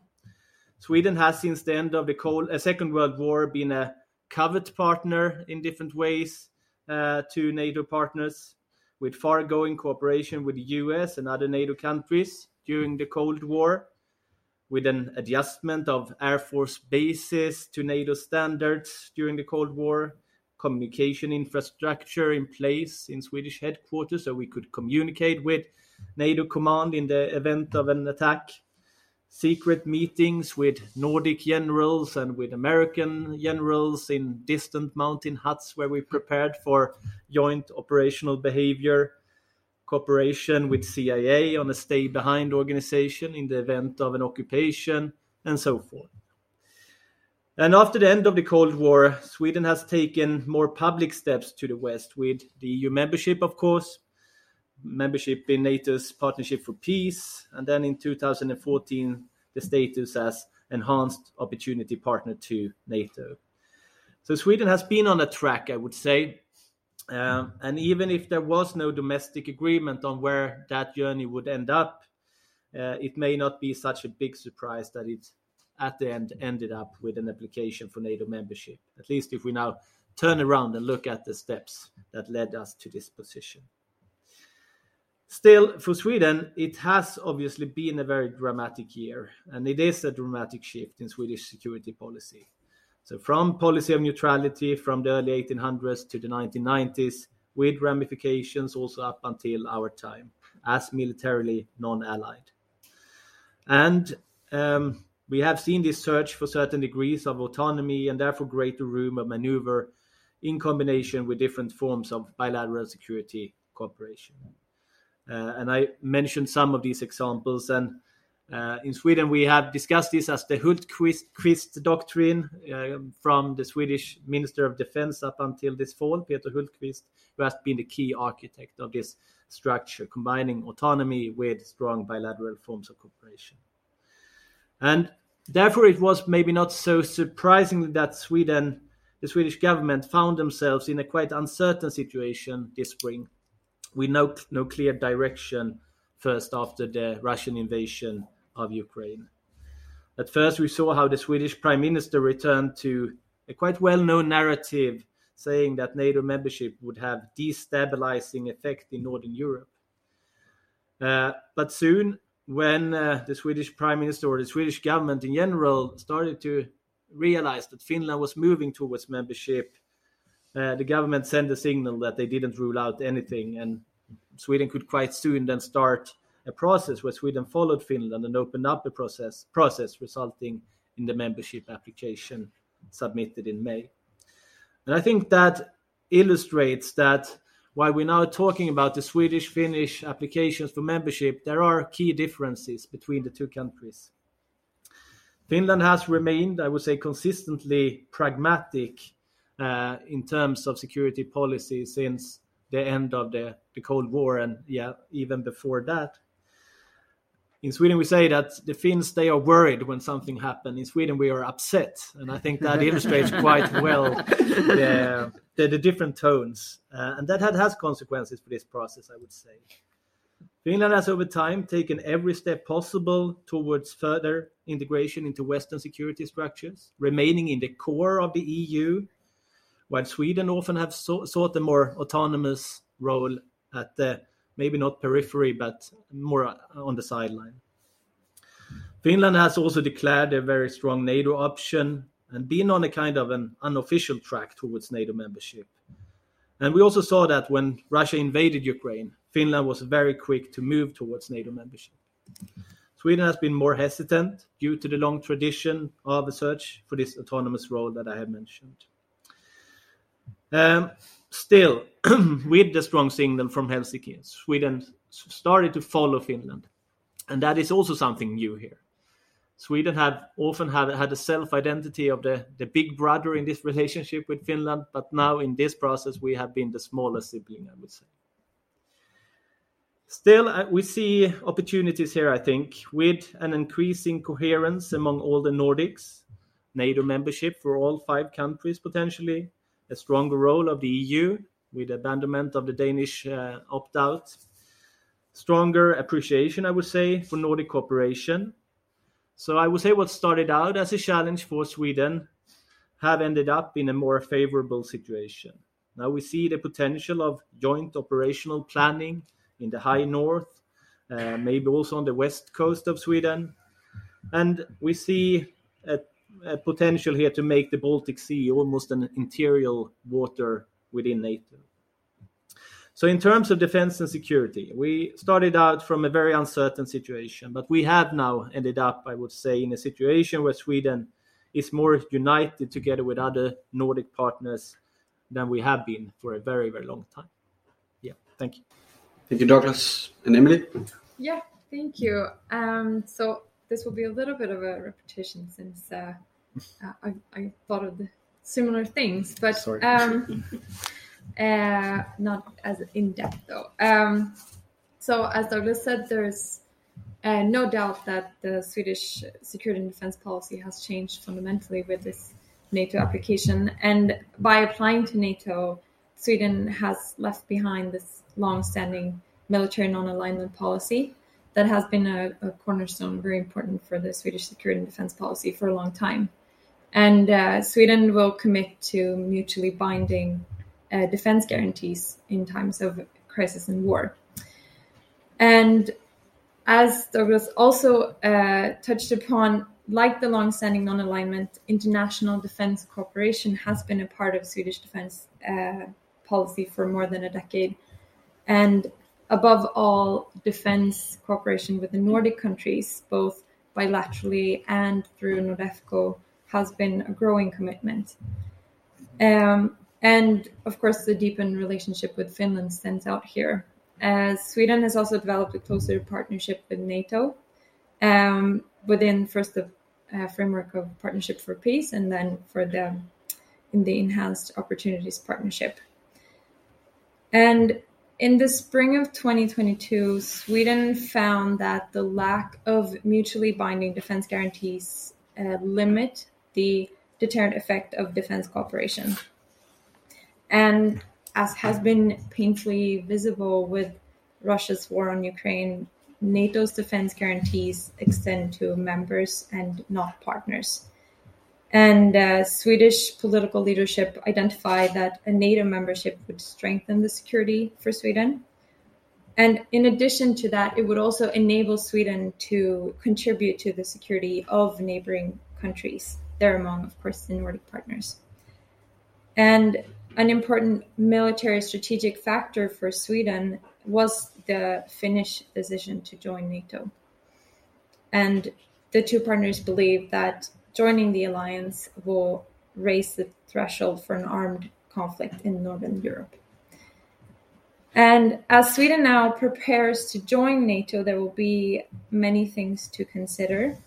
Sweden has, since the end of the Second World War, been a covert partner in different ways to NATO partners, with far-going cooperation with the US and other NATO countries during the Cold War, with an adjustment of Air Force bases to NATO standards during the Cold War, communication infrastructure in place in Swedish headquarters so we could communicate with NATO command in the event of an attack, secret meetings with Nordic generals and with American generals in distant mountain huts where we prepared for joint operational behavior, cooperation with CIA on a stay-behind organization in the event of an occupation, and so forth. And after the end of the Cold War, Sweden has taken more public steps to the West with the EU membership, of course, membership in NATO's Partnership for Peace, and then in 2014, the status as Enhanced Opportunity Partner to NATO. So Sweden has been on a track, I would say, and even if there was no domestic agreement on where that journey would end up, it may not be such a big surprise that it at the end ended up with an application for NATO membership, at least if we now turn around and look at the steps that led us to this position. Still, for Sweden, it has obviously been a very dramatic year, and it is a dramatic shift in Swedish security policy. So from policy of neutrality from the early 1800s to the 1990s, with ramifications also up until our time, as militarily non-allied. And we have seen this search for certain degrees of autonomy and therefore greater room of maneuver in combination with different forms of bilateral security cooperation. And I mentioned some of these examples, and in Sweden, we have discussed this as the Hultqvist doctrine from the Swedish Minister of Defense up until this fall, Peter Hultqvist, who has been the key architect of this structure, combining autonomy with strong bilateral forms of cooperation. And therefore, it was maybe not so surprisingly that Sweden, the Swedish government, found themselves in a quite uncertain situation this spring, with no clear direction first after the Russian invasion of Ukraine. At first, we saw how the Swedish Prime Minister returned to a quite well-known narrative saying that NATO membership would have destabilizing effect in Northern Europe. But soon, when the Swedish Prime Minister or the Swedish government in general started to realize that Finland was moving towards membership, the government sent a signal that they didn't rule out anything, and Sweden could quite soon then start a process where Sweden followed Finland and opened up a process resulting in the membership application submitted in May. And I think that illustrates that while we're now talking about the Swedish-Finnish applications for membership, there are key differences between the two countries. Finland has remained, I would say, consistently pragmatic in terms of security policy since the end of the Cold War, and even before that. In Sweden, we say that the Finns, they are worried when something happened. In Sweden, we are upset. And I think that illustrates quite well the different tones. And that has consequences for this process, I would say. Finland has over time taken every step possible towards further integration into Western security structures, remaining in the core of the EU, while Sweden often have sought a more autonomous role at the maybe not periphery, but more on the sideline. Finland has also declared a very strong NATO option and been on a kind of an unofficial track towards NATO membership. And we also saw that when Russia invaded Ukraine, Finland was very quick to move towards NATO membership. Sweden has been more hesitant due to the long tradition of a search for this autonomous role that I have mentioned. Still, with the strong signal from Helsinki, Sweden started to follow Finland. And that is also something new here. Sweden had often had a self-identity of the big brother in this relationship with Finland. But now in this process, we have been the smaller sibling, I would say. Still, we see opportunities here, I think, with an increasing coherence among all the Nordics, NATO membership for all 5 countries potentially, a stronger role of the EU with abandonment of the Danish opt-out, stronger appreciation, I would say, for Nordic cooperation. So I would say what started out as a challenge for Sweden have ended up in a more favorable situation. Now we see the potential of joint operational planning in the high north, maybe also on the west coast of Sweden. And we see a potential here to make the Baltic Sea almost an interior water within NATO. So in terms of defense and security, we started out from a very uncertain situation, but we have now ended up, I would say, in a situation where Sweden is more united together with other Nordic partners than we have been for a very, very long time. Yeah, thank you. Thank you, Douglas and Emelie. Yeah, thank you. So this will be a little bit of a repetition since I thought of the similar things, but not as in-depth though. So as Douglas said, there's no doubt that the Swedish security and defense policy has changed fundamentally with this NATO application. And by applying to NATO, Sweden has left behind this long-standing military non-alignment policy that has been a cornerstone, very important for the Swedish security and defense policy for a long time. And Sweden will commit to mutually binding defense guarantees in times of crisis and war. And as Douglas also touched upon, like the long-standing non-alignment, international defense cooperation has been a part of Swedish defense policy for more than a decade. And above all, defense cooperation with the Nordic countries, both bilaterally and through Nordefco, has been a growing commitment. And of course, the deepened relationship with Finland stands out here. Sweden has also developed a closer partnership with NATO within first the framework of Partnership for Peace and then in the Enhanced Opportunities Partnership. And in the spring of 2022, Sweden found that the lack of mutually binding defense guarantees limit the deterrent effect of defense cooperation. And as has been painfully visible with Russia's war on Ukraine, NATO's defense guarantees extend to members and not partners. And Swedish political leadership identified that a NATO membership would strengthen the security for Sweden. And in addition to that, it would also enable Sweden to contribute to the security of neighboring countries. They're among, of course, the Nordic partners. And an important military strategic factor for Sweden was the Finnish decision to join NATO. And the two partners believe that joining the alliance will raise the threshold for an armed conflict in Northern Europe. And as Sweden now prepares to join NATO, there will be many things to consider,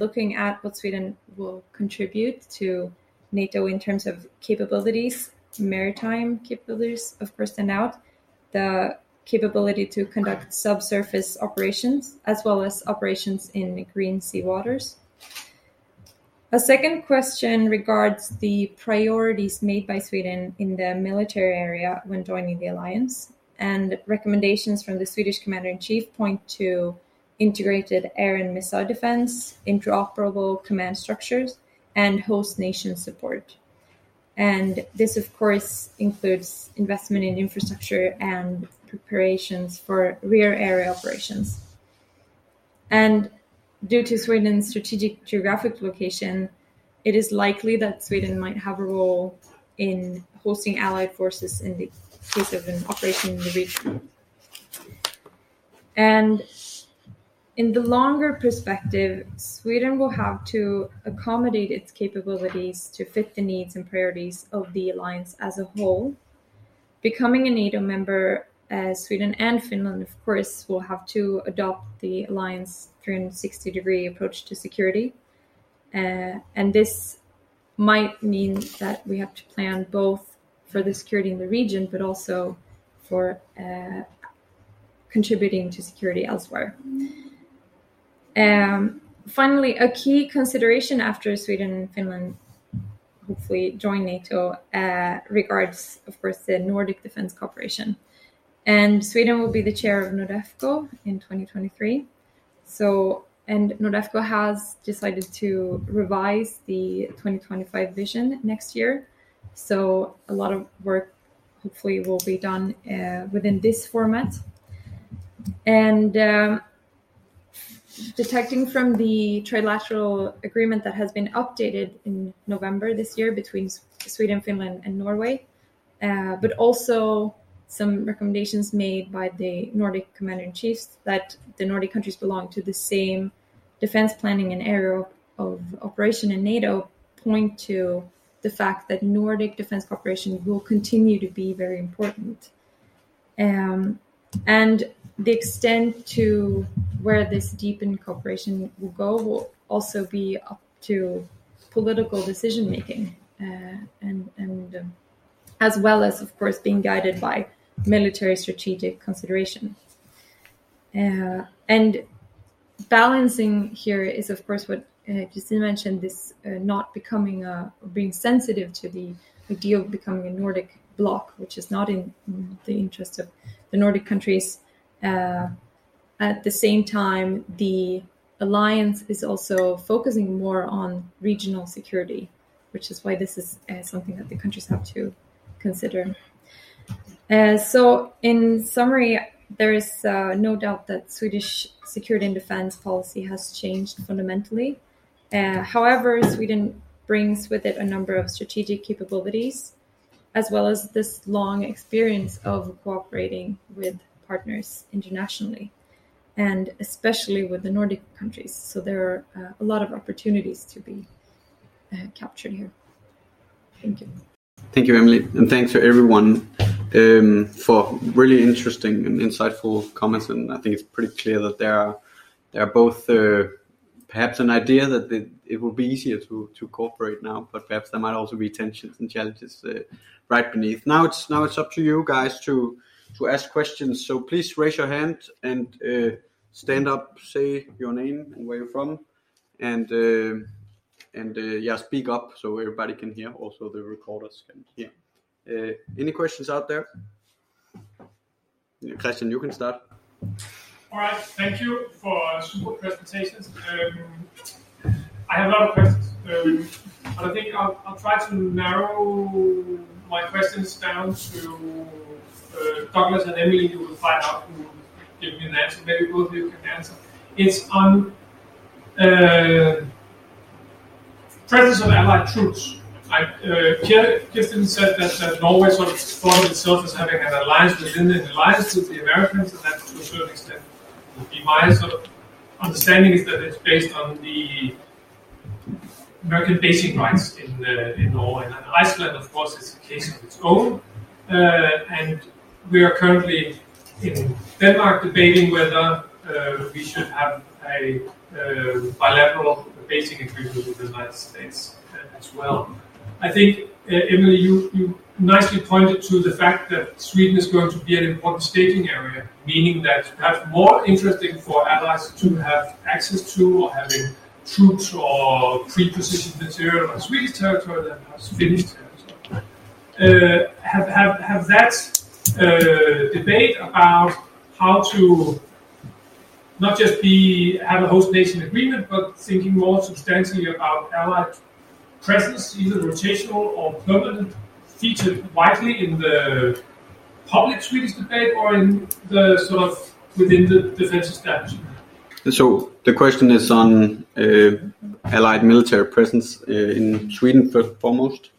looking at what Sweden will contribute to NATO in terms of capabilities, maritime capabilities, of person out, the capability to conduct subsurface operations, as well as operations in green sea waters. A second question regards the priorities made by Sweden in the military area when joining the alliance, and recommendations from the Swedish Commander-in-Chief point to integrated air and missile defense, interoperable command structures, and host nation support. And this, of course, includes investment in infrastructure and preparations for rear area operations. And due to Sweden's strategic geographic location, it is likely that Sweden might have a role in hosting allied forces in the case of an operation in the region. And in the longer perspective, Sweden will have to accommodate its capabilities to fit the needs and priorities of the alliance as a whole. Becoming a NATO member, Sweden and Finland, of course, will have to adopt the alliance 360-degree approach to security. And this might mean that we have to plan both for the security in the region, but also for contributing to security elsewhere. Finally, a key consideration after Sweden and Finland hopefully join NATO regards, of course, the Nordic defense cooperation. And Sweden will be the chair of Nordefco in 2023. And Nordefco has decided to revise the 2025 vision next year. So a lot of work hopefully will be done within this format. And detecting from the trilateral agreement that has been updated in November this year between Sweden, Finland, and Norway, but also some recommendations made by the Nordic Commander-in-Chiefs that the Nordic countries belong to the same defense planning and area of operation in NATO point to the fact that Nordic defense cooperation will continue to be very important. And the extent to where this deepened cooperation will go will also be up to political decision-making, as well as, of course, being guided by military strategic consideration. And balancing here is, of course, what Justine mentioned, this not becoming being sensitive to the idea of becoming a Nordic bloc, which is not in the interest of the Nordic countries. At the same time, the alliance is also focusing more on regional security, which is why this is something that the countries have to consider. So in summary, there is no doubt that Swedish security and defense policy has changed fundamentally. However, Sweden brings with it a number of strategic capabilities, as well as this long experience of cooperating with partners internationally, and especially with the Nordic countries. So there are a lot of opportunities to be captured here. Thank you. Thank you, Emelie, and thanks to everyone for really interesting and insightful comments. And I think it's pretty clear that there are both perhaps an idea that it will be easier to cooperate now, but perhaps there might also be tensions and challenges right beneath. Now it's up to you guys to ask questions. So please raise your hand and stand up, say your name and where you're from, and speak up so everybody can hear. Also, the recorders can hear. Any questions out there? Christian, you can start. All right. Thank you for super presentations. I have a lot of questions, but I think I'll try to narrow my questions down to Douglas and Emelie. You will find out who will give me an answer. Maybe both of you can answer. It's on presence of allied troops. Kirsten said that Norway sort of thought of itself as having an alliance within an alliance with the Americans, and that to a certain extent would be my sort of understanding is that it's based on the American basing rights in Norway. And Iceland, of course, is a case of its own. And we are currently in Denmark debating whether we should have a bilateral basing agreement with the United States as well. I think, Emelie, you nicely pointed to the fact that Sweden is going to be an important staging area, meaning that perhaps more interesting for allies to have access to or having troops or pre-positioned material on Swedish territory than perhaps Finnish territory. Have that debate about how to not just have a host nation agreement, but thinking more substantially about allied presence, either rotational or permanent, featured widely in the public Swedish debate or in the sort of within the defense establishment. So the question is on allied military presence in Sweden, first and foremost.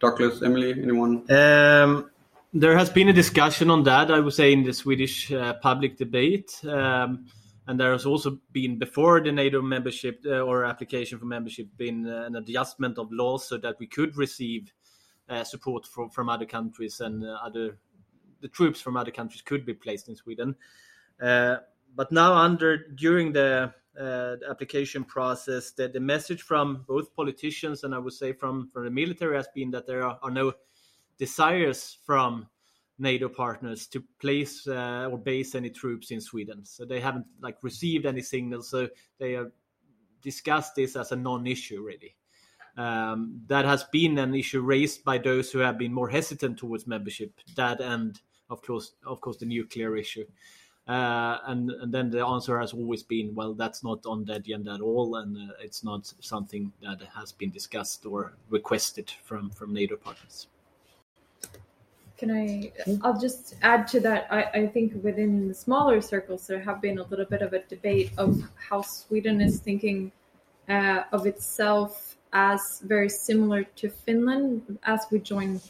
Douglas, Emelie, anyone? There has been a discussion on that, I would say, in the Swedish public debate. And there has also been, before the NATO membership or application for membership, been an adjustment of laws so that we could receive support from other countries and the troops from other countries could be placed in Sweden. But now during the application process, the message from both politicians and I would say from the military has been that there are no desires from NATO partners to place or base any troops in Sweden. So they haven't received any signals. So they have discussed this as a non-issue really. That has been an issue raised by those who have been more hesitant towards membership, that and of course the nuclear issue. And then the answer has always been, well, that's not on the agenda at all, and it's not something that has been discussed or requested from NATO partners. I'll just add to that. I think within the smaller circles, there have been a little bit of a debate of how Sweden is thinking of itself as very similar to Finland as we join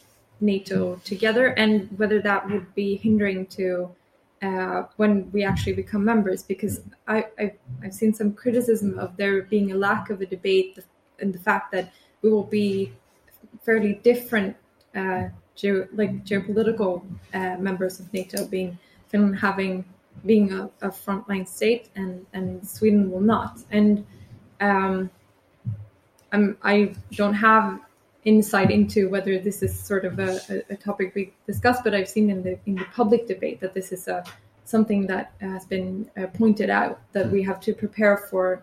NATO together, and whether that would be hindering to when we actually become members, because I've seen some criticism of there being a lack of a debate and the fact that we will be fairly different geopolitical members of NATO, being Finland being a frontline state and Sweden will not. And I don't have insight into whether this is sort of a topic we discussed, but I've seen in the public debate that this is something that has been pointed out, that we have to prepare for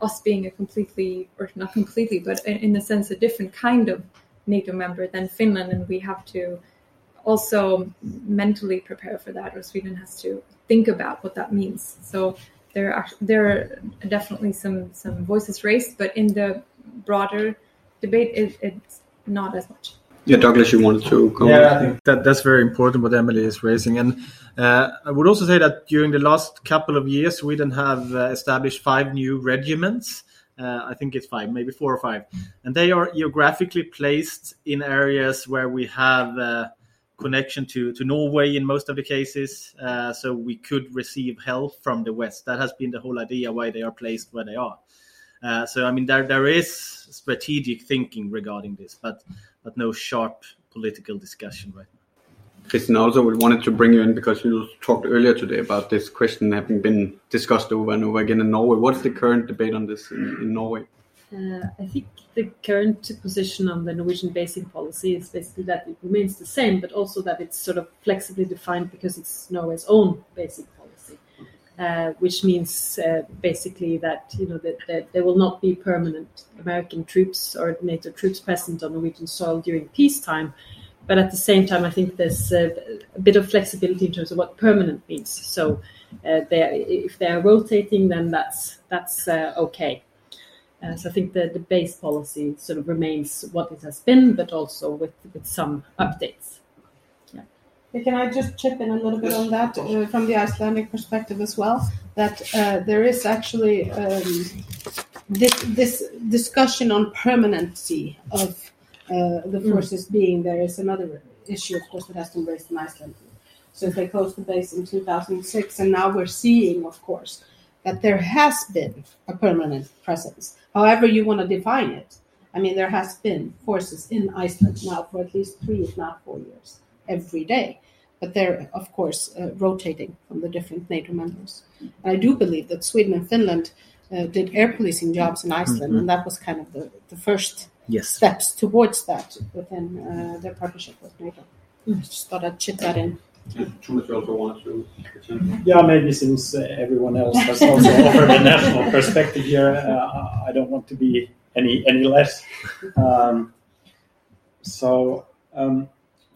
us being a completely, or not completely, but in a sense a different kind of NATO member than Finland, and we have to also mentally prepare for that, or Sweden has to think about what that means. So there are definitely some voices raised, but in the broader debate, it's not as much. Yeah, Douglas, you wanted to comment? Yeah, I think that's very important what Emelie is raising. And I would also say that during the last couple of years, Sweden have established 5 new regiments. I think it's 5, maybe 4 or 5. And they are geographically placed in areas where we have connection to Norway in most of the cases. So we could receive help from the West. That has been the whole idea why they are placed where they are. There is strategic thinking regarding this, but no sharp political discussion right now. Kristin, also we wanted to bring you in because you talked earlier today about this question having been discussed over and over again in Norway. What's the current debate on this in Norway? I think the current position on the Norwegian basing policy is basically that it remains the same, but also that it's sort of flexibly defined because it's Norway's own basing policy. Which means basically that that there will not be permanent American troops or NATO troops present on Norwegian soil during peacetime. But at the same time, I think there's a bit of flexibility in terms of what permanent means. So if they are rotating, then that's okay. So I think the base policy sort of remains what it has been, but also with some updates. Can I just chip in a little bit on that from the Icelandic perspective as well? That there is actually this discussion on permanency of the forces being there is another issue, of course, that has been raised in Iceland since they closed the base in 2006. And now we're seeing, of course, that there has been a permanent presence. However you want to define it. I mean, there has been forces in Iceland now for at least 3, if not 4 years. Every day, but they're of course rotating from the different NATO members. And I do believe that Sweden and Finland did air policing jobs in Iceland, and that was kind of the first steps towards that within their partnership with NATO. Just thought I'd chip that in. Tuomas also wanted to. Yeah, maybe since everyone else has also offered a national perspective here, I don't want to be any less.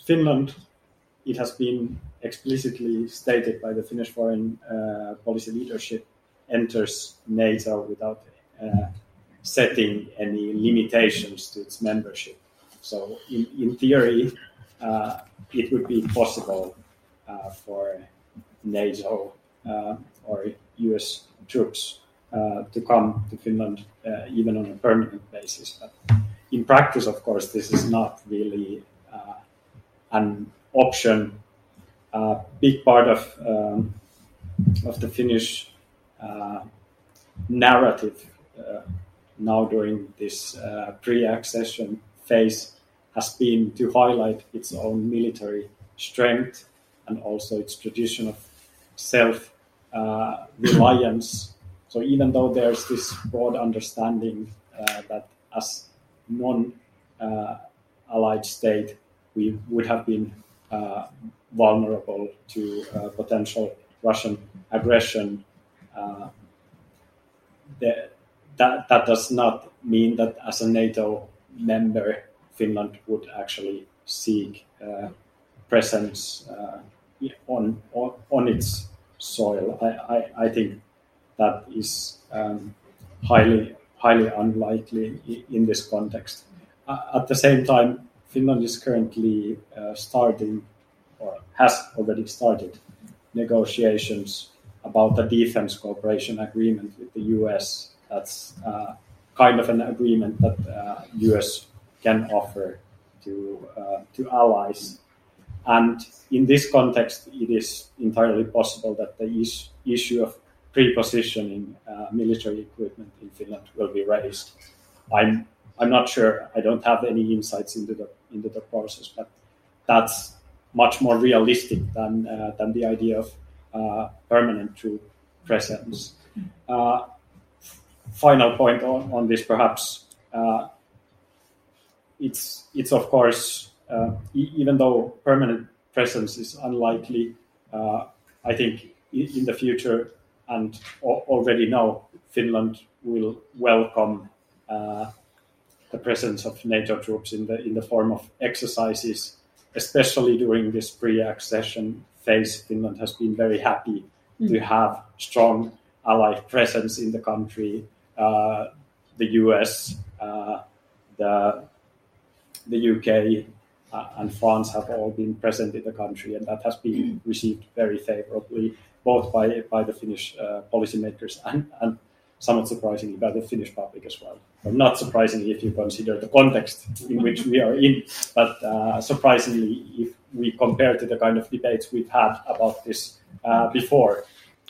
Finland, it has been explicitly stated by the Finnish foreign policy leadership, enters NATO without setting any limitations to its membership. So in theory, it would be possible for NATO or US troops to come to Finland even on a permanent basis. But in practice, of course, this is not really an option. A big part of the Finnish narrative now during this pre-accession phase has been to highlight its own military strength and also its tradition of self-reliance. So even though there's this broad understanding that as non-allied state, we would have been vulnerable to potential Russian aggression, that does not mean that as a NATO member, Finland would actually seek presence on its soil. I think that is highly unlikely in this context. At the same time, Finland is currently starting, or has already started, negotiations about the defense cooperation agreement with the US. That's kind of an agreement that US can offer to allies. And in this context, it is entirely possible that the issue of pre-positioning military equipment in Finland will be raised. I'm not sure. I don't have any insights into the process, but that's much more realistic than the idea of permanent troop presence. Final point on this, perhaps. It's of course, even though permanent presence is unlikely, I think in the future and already now, Finland will welcome the presence of NATO troops in the form of exercises, especially during this pre-accession phase. Finland has been very happy to have strong allied presence in the country. The US, the UK, and France have all been present in the country, and that has been received very favorably, both by the Finnish policymakers and somewhat surprisingly by the Finnish public as well. Well, not surprisingly if you consider the context in which we are in, but surprisingly if we compare to the kind of debates we've had about this before.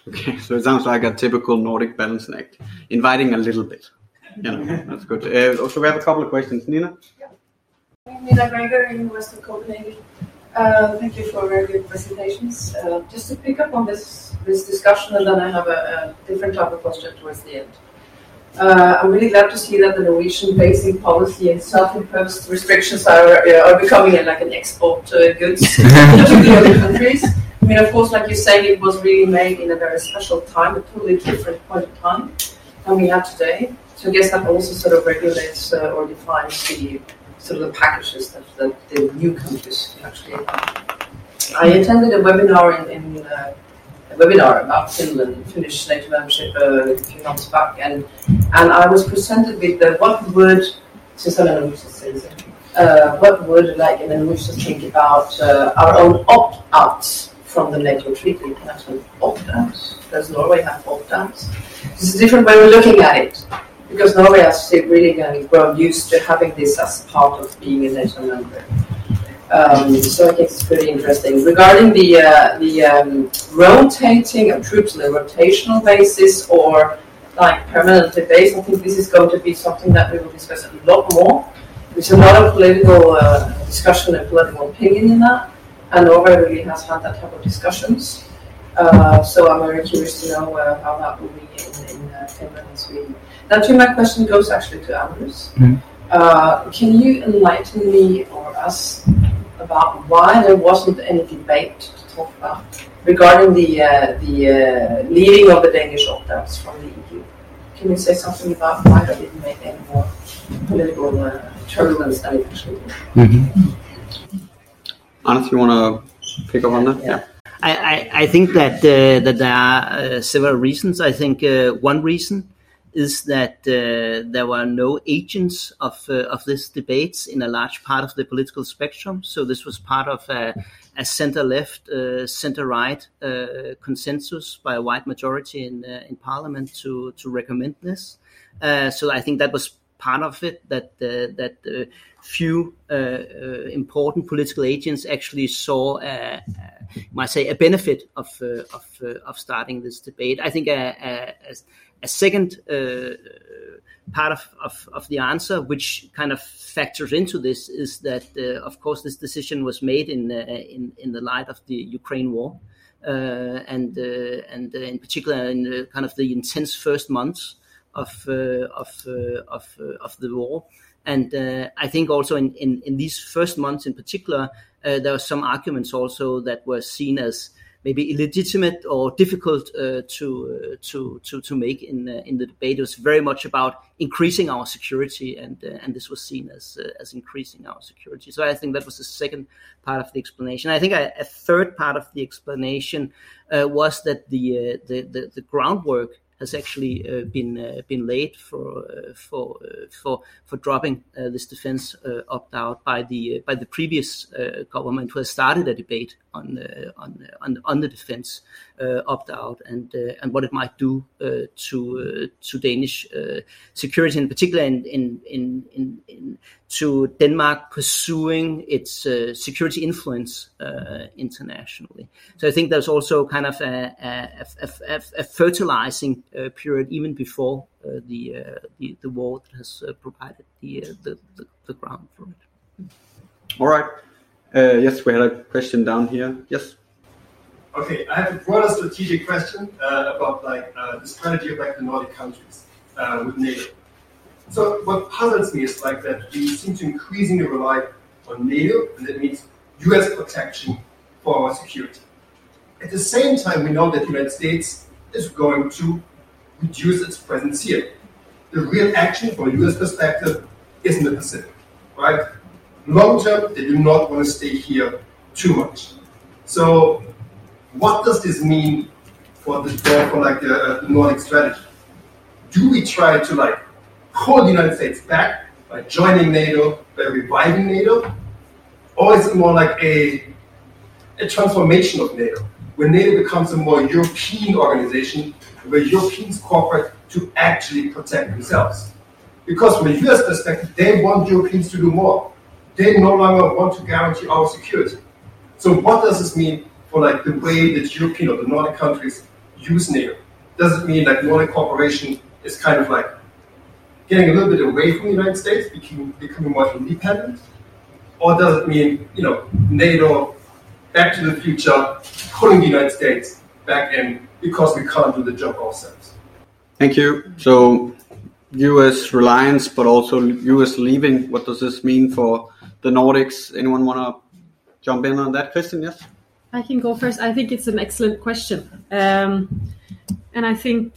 Okay, so it sounds like a typical Nordic balancing act, inviting a little bit. You know, that's good. So we have a couple of questions. Nina? Yeah. Nina Græger, University of Copenhagen. Thank you for very good presentations. Just to pick up on this discussion, and then I have a different type of question towards the end. I'm really glad to see that the Norwegian basing policy and self-imposed restrictions are becoming like an export goods to other countries. I mean, of course, like you say, it was really made in a very special time, a totally different point of time than we have today. So I guess that also sort of regulates or defines the sort of the packages that the new countries actually have. I attended a webinar about Finland, Finnish NATO membership a few months back, and I was presented with what would like an Norwegian think about our own opt-outs from the NATO treaty. We can have some opt-outs. Does Norway have opt-outs? It's a different way of looking at it, because Norway has really grown used to having this as part of being a NATO member. So I think it's pretty interesting. Regarding the rotating of troops on a rotational basis or like permanently based, I think this is going to be something that we will discuss a lot more. There's a lot of political discussion and political opinion in that, and Norway really has had that type of discussions. So I'm very curious to know how that will be in Finland and Sweden. Now, to my question goes actually to Anders. Mm-hmm. Can you enlighten me or us about why there wasn't any debate to talk about regarding the leading of the Danish opt-outs from the EU? Can you say something about why that didn't make any more political turbulence than it actually did? Mm-hmm. Anna, you want to pick up on that? Yeah. I think that there are several reasons. I think one reason is that there were no agents of this debates in a large part of the political spectrum. So this was part of a center-left, center-right consensus by a wide majority in Parliament to recommend this. So I think that was part of it, that few important political agents actually saw a benefit of starting this debate. I think a second part of the answer, which kind of factors into this, is that of course this decision was made in the light of the Ukraine war, and in particular in kind of the intense first months of the war. And I think also in these first months in particular, there were some arguments also that were seen as maybe illegitimate or difficult to make in the debate. It was very much about increasing our security, and this was seen as increasing our security. So I think that was the second part of the explanation. I think a third part of the explanation was that the groundwork has actually been laid for dropping this defense opt-out by the previous government, who has started a debate on the defense opt-out and what it might do to Danish security, in particular in to Denmark pursuing its security influence internationally. So I think there's also kind of a fertilizing period even before the war that has provided the ground for it. All right. Yes, we had a question down here. Yes. Okay, I have a broader strategic question about the strategy of the Nordic countries with NATO. So what puzzles me is that we seem to increasingly rely on NATO, and that means U.S. protection for our security. At the same time, we know that the United States is going to reduce its presence here. The real action from a U.S. perspective is in the Pacific, right? Long term, they do not want to stay here too much. So what does this mean for the Nordic strategy? Do we try to hold the United States back by joining NATO, by reviving NATO? Or is it more a transformation of NATO, where NATO becomes a more European organization, where Europeans cooperate to actually protect themselves? Because from a US perspective, they want Europeans to do more. They no longer want to guarantee our security. So what does this mean for the way that European or the Nordic countries use NATO? Does it mean Nordic cooperation is kind of getting a little bit away from the United States, becoming more independent? Or does it mean, NATO, back to the future, pulling the United States back in because we can't do the job ourselves? Thank you. So U.S. reliance, but also U.S. leaving. What does this mean for the Nordics? Anyone want to jump in on that, Kristin? Yes? I can go first. I think it's an excellent question. And I think...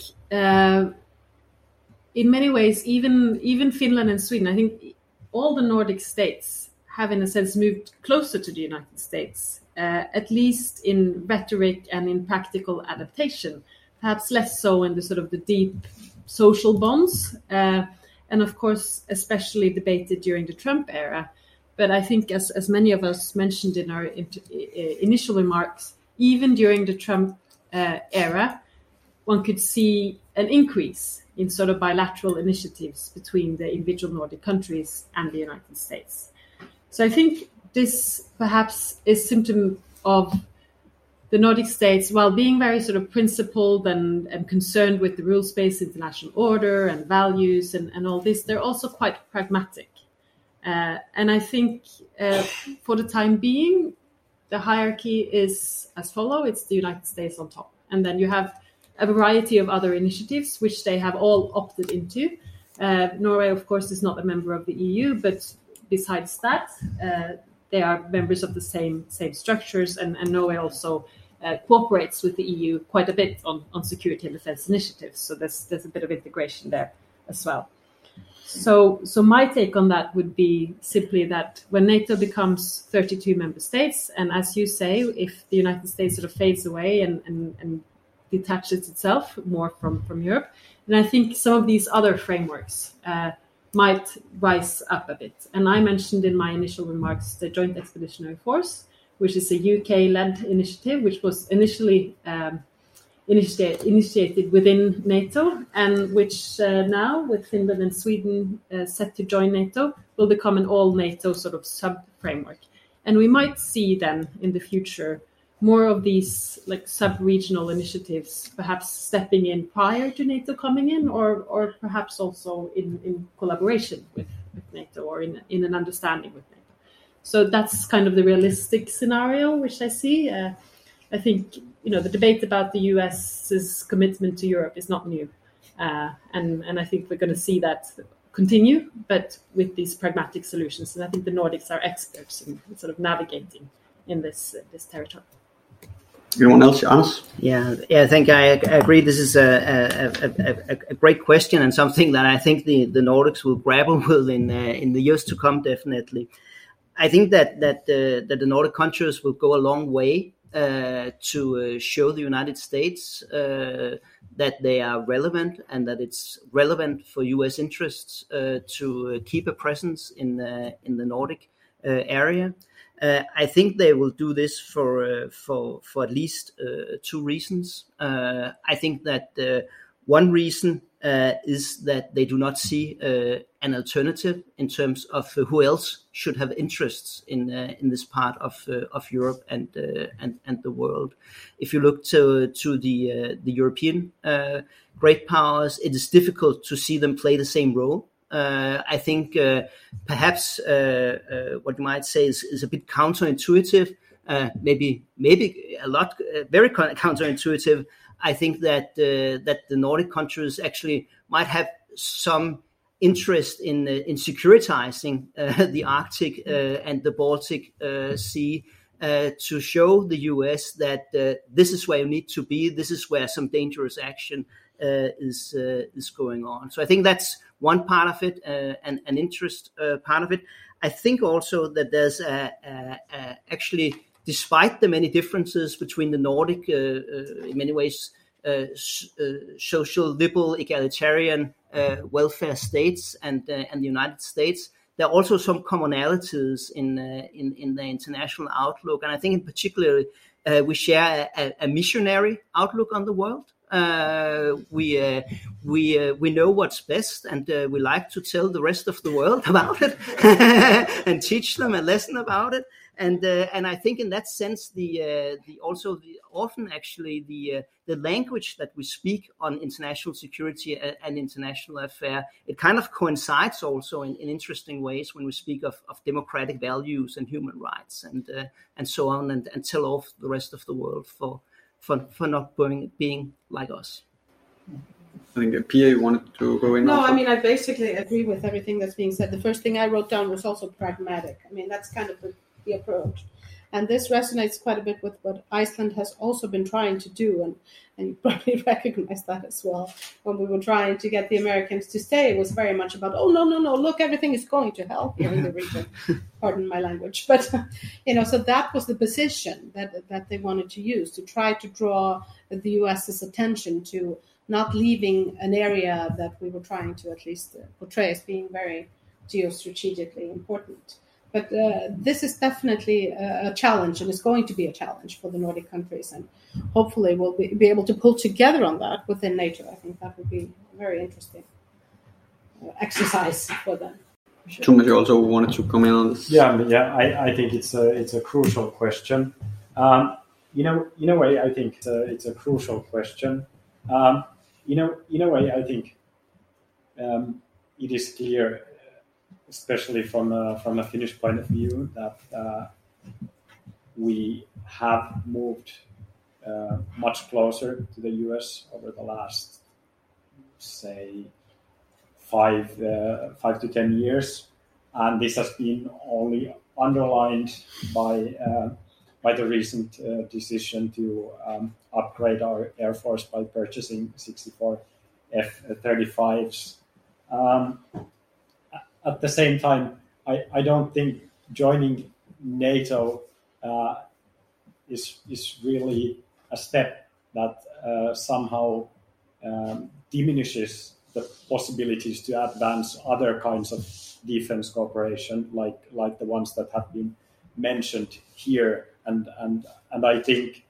in many ways, even Finland and Sweden, I think all the Nordic states have, in a sense, moved closer to the United States, at least in rhetoric and in practical adaptation, perhaps less so in the sort of the deep social bonds, and of course, especially debated during the Trump era. But I think, as many of us mentioned in our initial remarks, even during the Trump era, one could see an increase in sort of bilateral initiatives between the individual Nordic countries and the United States. So I think this perhaps is symptom of the Nordic states, while being very sort of principled and concerned with the rules-based international order and values and all this, they're also quite pragmatic. And I think for the time being, the hierarchy is as follows. It's the United States on top. And then you have a variety of other initiatives, which they have all opted into, Norway, of course, is not a member of the EU, but besides that, they are members of the same structures, and Norway also cooperates with the EU quite a bit on security and defense initiatives. So there's a bit of integration there as well. So my take on that would be simply that when NATO becomes 32 member states, and as you say, if the United States sort of fades away and detaches itself more from Europe, then I think some of these other frameworks might rise up a bit. And I mentioned in my initial remarks the Joint Expeditionary Force, which is a UK-led initiative, which was initially initiated within NATO, and which now, with Finland and Sweden set to join NATO, will become an all-NATO sort of sub-framework. And we might see then in the future more of these like sub-regional initiatives, perhaps stepping in prior to NATO coming in, or perhaps also in collaboration with NATO, or in an understanding with NATO. So that's kind of the realistic scenario which I see. I think, you know, the debate about the US's commitment to Europe is not new. And I think we're going to see that continue, but with these pragmatic solutions. And I think the Nordics are experts in sort of navigating in this territory. Anyone else, Anders? Yeah, I think I agree. This is a great question, and something that I think the Nordics will grapple with in the years to come, definitely. I think that the Nordic countries will go a long way to show the United States that they are relevant, and that it's relevant for U.S. interests to keep a presence in the Nordic area. I think they will do this for at least two reasons. I think that one reason is that they do not see an alternative in terms of who else should have interests in this part of Europe and the world. If you look to the European great powers, it is difficult to see them play the same role. I think perhaps what you might say is a bit counterintuitive, maybe a lot, very counterintuitive. I think that the Nordic countries actually might have some interest in securitizing the Arctic and the Baltic Sea to show the US that this is where you need to be. This is where some dangerous action is going on. So I think that's one part of it, and an interest part of it. I think also that there's actually, despite the many differences between the Nordic, in many ways, social, liberal, egalitarian welfare states and the United States, there are also some commonalities in the international outlook. And I think in particular, we share a missionary outlook on the world. We know what's best, and we like to tell the rest of the world about it and teach them a lesson about it. And I think in that sense, the language that we speak on international security and international affair, it kind of coincides also in interesting ways when we speak of democratic values and human rights and so on, and tell off the rest of the world for not being like us. I think, Pia, you wanted to go in? No, also? I mean, I basically agree with everything that's being said. The first thing I wrote down was also pragmatic. I mean, that's kind of the approach. And this resonates quite a bit with what Iceland has also been trying to do. And you probably recognize that as well. When we were trying to get the Americans to stay, it was very much about, oh, no, look, everything is going to hell here in the region. Pardon my language. But, you know, so that was the position that they wanted to use, to try to draw the U.S.'s attention to not leaving an area that we were trying to at least portray as being very geostrategically important. But this is definitely a challenge, and it's going to be a challenge for the Nordic countries. And hopefully we'll be able to pull together on that within NATO. I think that would be a very interesting exercise for them. Sure. Tuomas, you also wanted to comment on this? Yeah. I think it's a crucial question. I think it's a crucial question. I think it is clear, especially from a Finnish point of view, that we have moved much closer to the US over the last, say, 5 to 10 years, and this has been only underlined by the recent decision to upgrade our Air Force by purchasing 64 F-35s. At the same time, I don't think joining NATO is really a step that somehow diminishes the possibilities to advance other kinds of defense cooperation, like the ones that have been mentioned here. And I think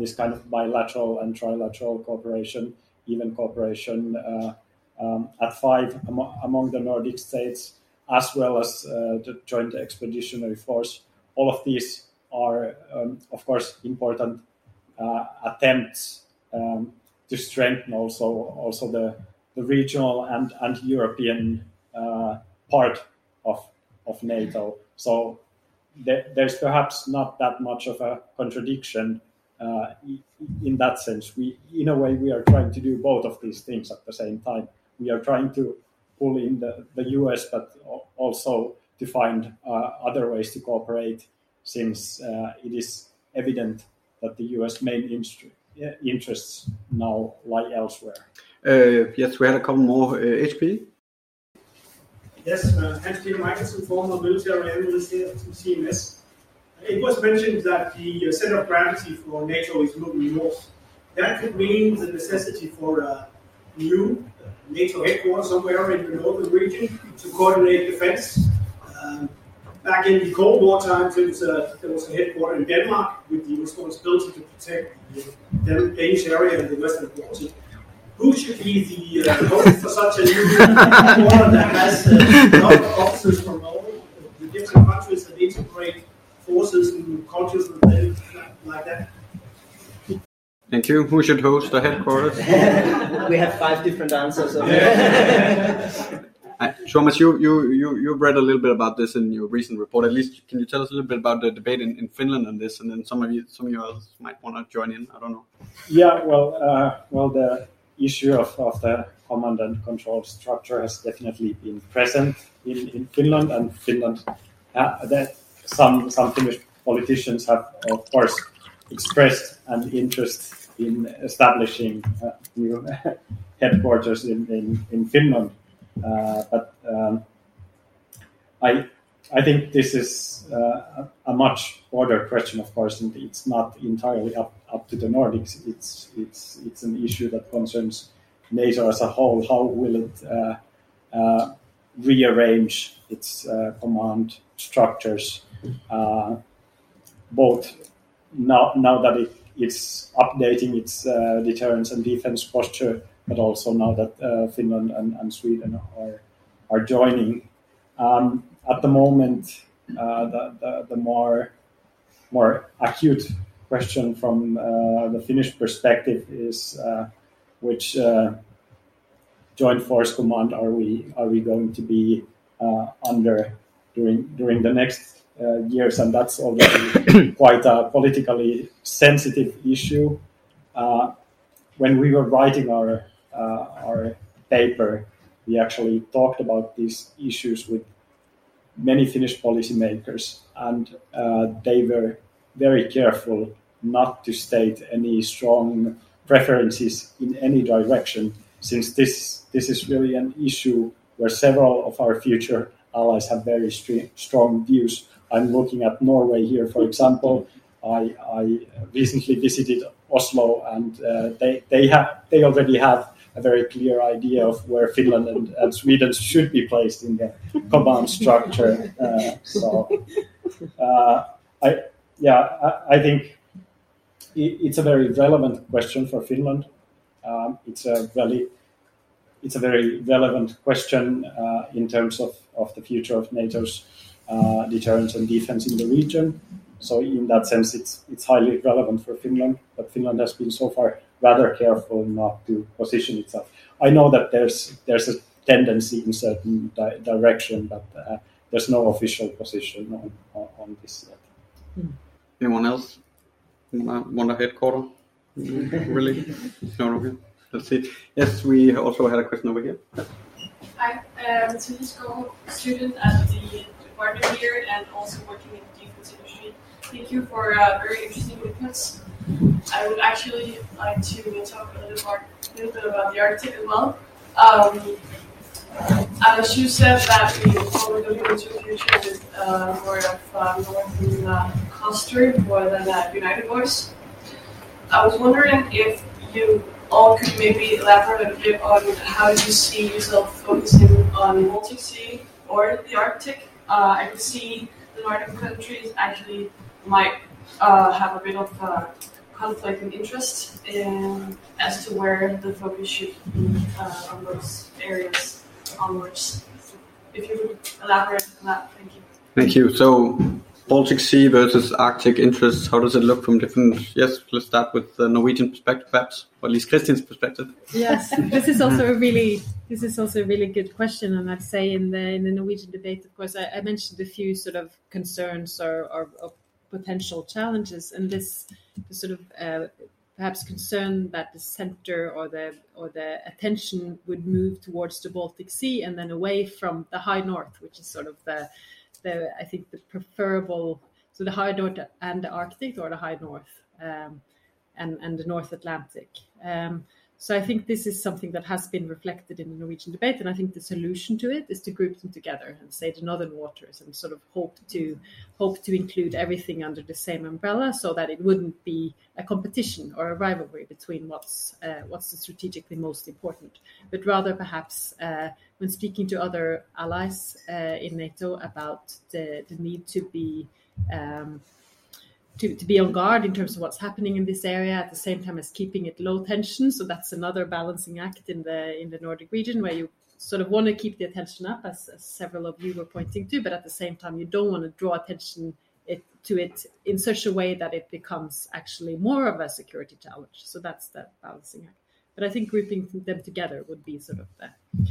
this kind of bilateral and trilateral cooperation, even cooperation at 5 among the Nordic states, as well as the Joint Expeditionary Force, all of these are, of course, important attempts to strengthen also the regional and European part of NATO. So there's perhaps not that much of a contradiction in that sense. In a way, we are trying to do both of these things at the same time. We are trying to pull in the US, but also to find other ways to cooperate, since it is evident that the US main interests now lie elsewhere. Yes, we had a couple more. HP? Yes, Hans-Peter Michelsen, former military analyst here from CMS. It was mentioned that the center of gravity for NATO is moving north. That could mean the necessity for a new NATO headquarters somewhere in the northern region to coordinate defense. Back in the Cold War times, there was a headquarters in Denmark with the responsibility to protect the Danish area and the western Baltic. Who should be the host for such a new headquarters that has a lot of officers from all the different countries that integrate forces and cultures like that? Thank you. Who should host the headquarters? We have 5 different answers. Tuomas, you read a little bit about this in your recent report. At least, can you tell us a little bit about the debate in Finland on this, and then some of you else might want to join in. I don't know. Yeah, well, the issue of the command and control structure has definitely been present in Finland, and Finland that some Finnish politicians have, of course, expressed an interest in establishing new headquarters in Finland. But I think this is a much broader question, of course, and it's not entirely up to the Nordics. It's an issue that concerns NATO as a whole. How will it rearrange its command structures, both now that it's updating its deterrence and defense posture, but also now that Finland and Sweden are joining. At the moment, the more acute question from the Finnish perspective is which joint force command are we going to be under during the next years, and that's already quite a politically sensitive issue. When we were writing our paper, we actually talked about these issues with many Finnish policymakers, and they were very careful not to state any strong preferences in any direction, since this is really an issue where several of our future allies have very strong views. I'm looking at Norway here, for example. I recently visited Oslo, and they already have a very clear idea of where Finland and Sweden should be placed in the command structure. I think it's a very relevant question for Finland. It's a very relevant question in terms of the future of NATO's deterrence and defense in the region. So in that sense, it's highly relevant for Finland, but Finland has been so far rather careful not to position itself. I know that there's a tendency in certain direction, but there's no official position on this yet. Anyone else want a headquarter? Really? No, okay. Let's see. Yes, we also had a question over here. Hi, Mr. Nisko, student at the department here and also working in the defense industry. Thank you for very interesting inputs. I would actually like to talk a little bit about the Arctic as well. As you said that we probably look into the future with more of Northern cluster more than United Voice. I was wondering if you all could maybe elaborate a bit on how you see yourself focusing on the Baltic Sea or the Arctic. I can see the Nordic countries actually might have a bit of conflict and interest in, as to where the focus should be on those areas onwards. If you would elaborate on that, thank you. Thank you. So, Baltic Sea versus Arctic interests, how does it look from different... Yes, let's start with the Norwegian perspective, perhaps, or at least Kristin's perspective. Yes, this is also a really good question, and I'd say in the Norwegian debate, of course, I mentioned a few sort of concerns or potential challenges, and this sort of perhaps concern that the center or the attention would move towards the Baltic Sea and then away from the High North, which is sort of the I think the preferable, so the High North and the Arctic, or the High North and the North Atlantic. So I think this is something that has been reflected in the Norwegian debate, and I think the solution to it is to group them together and say the northern waters, and sort of hope to include everything under the same umbrella, so that it wouldn't be a competition or a rivalry between what's strategically most important, but rather perhaps when speaking to other allies in NATO about the need to be. To be on guard in terms of what's happening in this area, at the same time as keeping it low tension. So that's another balancing act in the Nordic region, where you sort of want to keep the attention up, as several of you were pointing to, but at the same time you don't want to draw attention to it in such a way that it becomes actually more of a security challenge. So that's that balancing act. But I think grouping them together would be sort of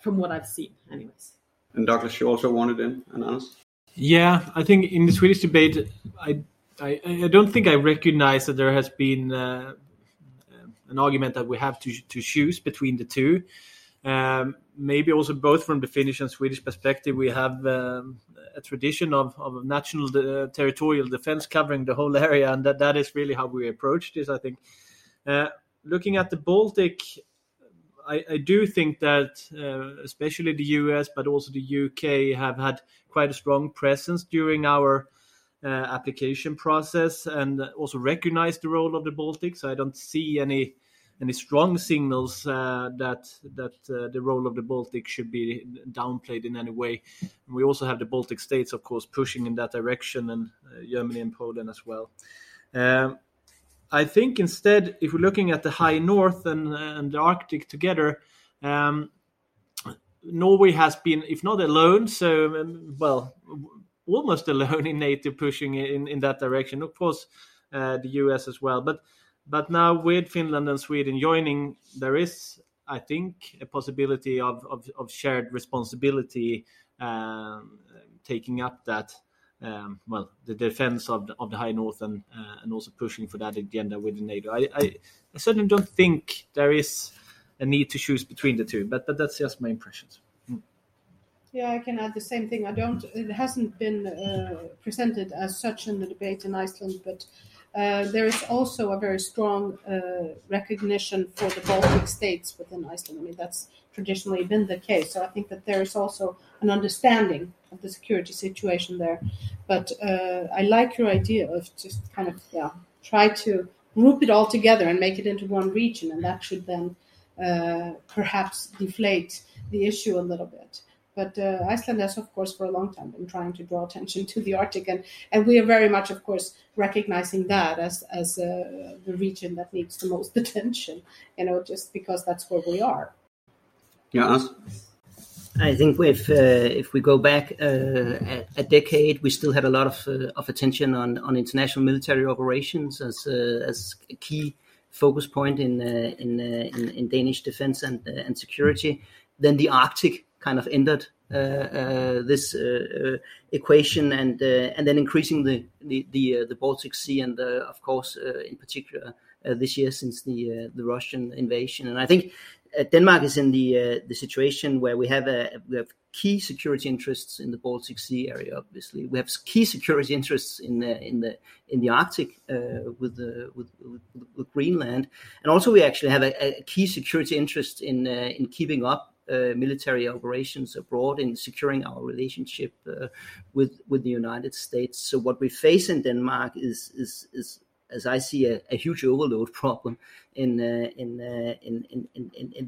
from what I've seen, anyways. And Douglas, you also wanted in and asked. Yeah, I think in the Swedish debate, I don't think I recognize that there has been an argument that we have to choose between the two. Maybe also both from the Finnish and Swedish perspective, we have a tradition of national territorial defense covering the whole area, and that is really how we approach this, I think. Looking at the Baltic, I do think that especially the US, but also the UK, have had quite a strong presence during our application process, and also recognize the role of the Baltic. So I don't see any strong signals that the role of the Baltic should be downplayed in any way. And we also have the Baltic states, of course, pushing in that direction, and Germany and Poland as well. I think instead, if we're looking at the High North and the Arctic together, Norway has been, if not alone, almost alone in NATO, pushing in that direction. Of course, the US as well. But now with Finland and Sweden joining, there is, I think, a possibility of shared responsibility, taking up that the defense of the High North and also pushing for that agenda within NATO. I certainly don't think there is a need to choose between the two, but that's just my impressions. Yeah, I can add the same thing. It hasn't been presented as such in the debate in Iceland, but there is also a very strong recognition for the Baltic states within Iceland. I mean, that's traditionally been the case. So I think that there is also an understanding of the security situation there. But I like your idea of just kind of try to group it all together and make it into one region, and that should then perhaps deflate the issue a little bit. But Iceland has, of course, for a long time been trying to draw attention to the Arctic. And we are very much, of course, recognizing that as the region that needs the most attention, just because that's where we are. Yeah. I think if we go back a decade, we still had a lot of attention on international military operations as a key focus point in Danish defense and security. Then the Arctic kind of ended this equation, and then increasing the Baltic Sea, and of course in particular this year since the Russian invasion. And I think Denmark is in the situation where we have key security interests in the Baltic Sea area. Obviously, we have key security interests in the Arctic with Greenland, and also we actually have a key security interest in keeping up military operations abroad, in securing our relationship with the United States. So what we face in Denmark is as I see a huge overload problem in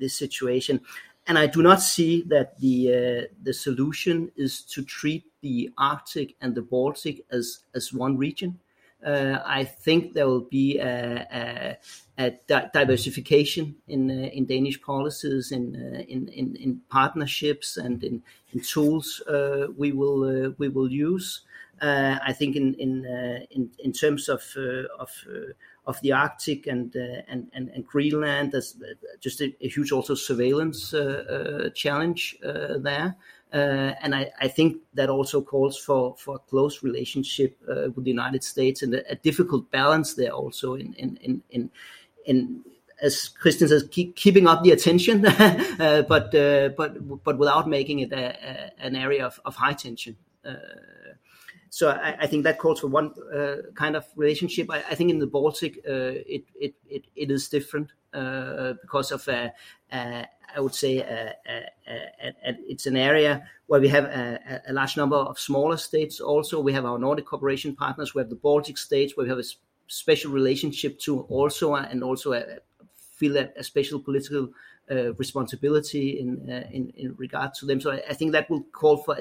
this situation, and I do not see that the solution is to treat the Arctic and the Baltic as one region. I think there will be a diversification in Danish policies, in partnerships, and in tools we will use. I think in terms of the Arctic and Greenland, there's just a huge also surveillance challenge there. And I think that also calls for a close relationship with the United States, and a difficult balance there also in as Kristin says, keeping up the attention, but without making it an area of high tension. So I think that calls for one kind of relationship. I think in the Baltic it is different because of I would say it's an area where we have a large number of smaller states. Also, we have our Nordic cooperation partners. We have the Baltic states, where we have a special relationship to also, and also feel a special political responsibility in regard to them. So I think that will call for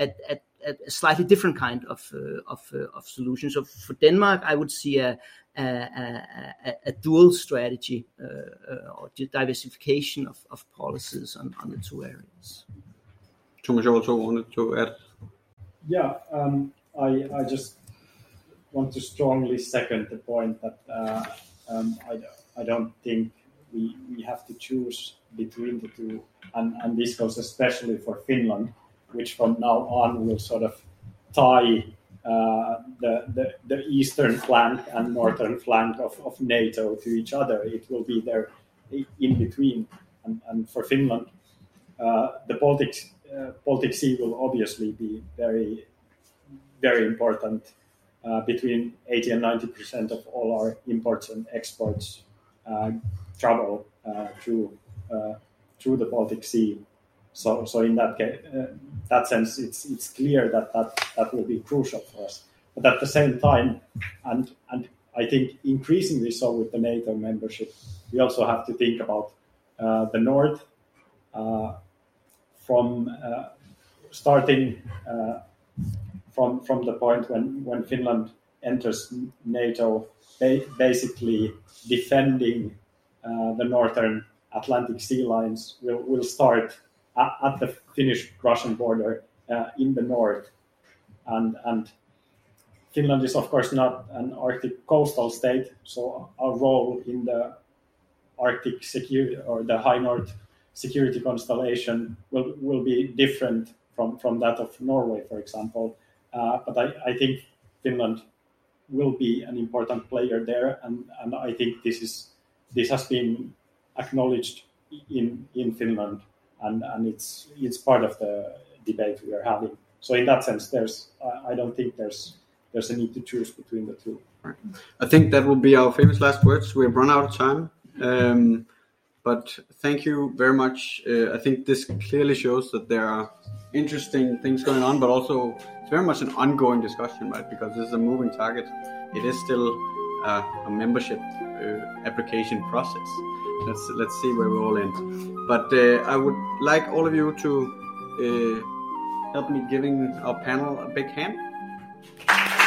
a slightly different kind of solution. So for Denmark, I would see a dual strategy or diversification of policies on the two areas. Tuomas, you also wanted to add? Yeah, I just want to strongly second the point that I don't think we have to choose between the two, and this goes especially for Finland, which from now on will sort of tie the eastern flank and northern flank of NATO to each other. It will be there in between. And for Finland, the Baltic Sea will obviously be very, very important. Between 80 and 90% of all our imports and exports travel through the Baltic Sea. So in that case, that sense, it's clear that will be crucial for us. But at the same time, and I think increasingly so with the NATO membership, we also have to think about the North from starting from the point when Finland enters NATO, basically defending the northern Atlantic sea lines will start at the Finnish-Russian border in the north, and Finland is of course not an Arctic coastal state, so our role in the Arctic security or the High North security constellation will be different from that of Norway, for example. But I think Finland will be an important player there, and I think this has been acknowledged in Finland. And it's part of the debate we are having. So in that sense, I don't think there's a need to choose between the two. Right. I think that will be our famous last words. We have run out of time, but thank you very much. I think this clearly shows that there are interesting things going on, but also it's very much an ongoing discussion, right? Because this is a moving target. It is still a membership application process. Let's see where we all end. But I would like all of you to help me giving our panel a big hand.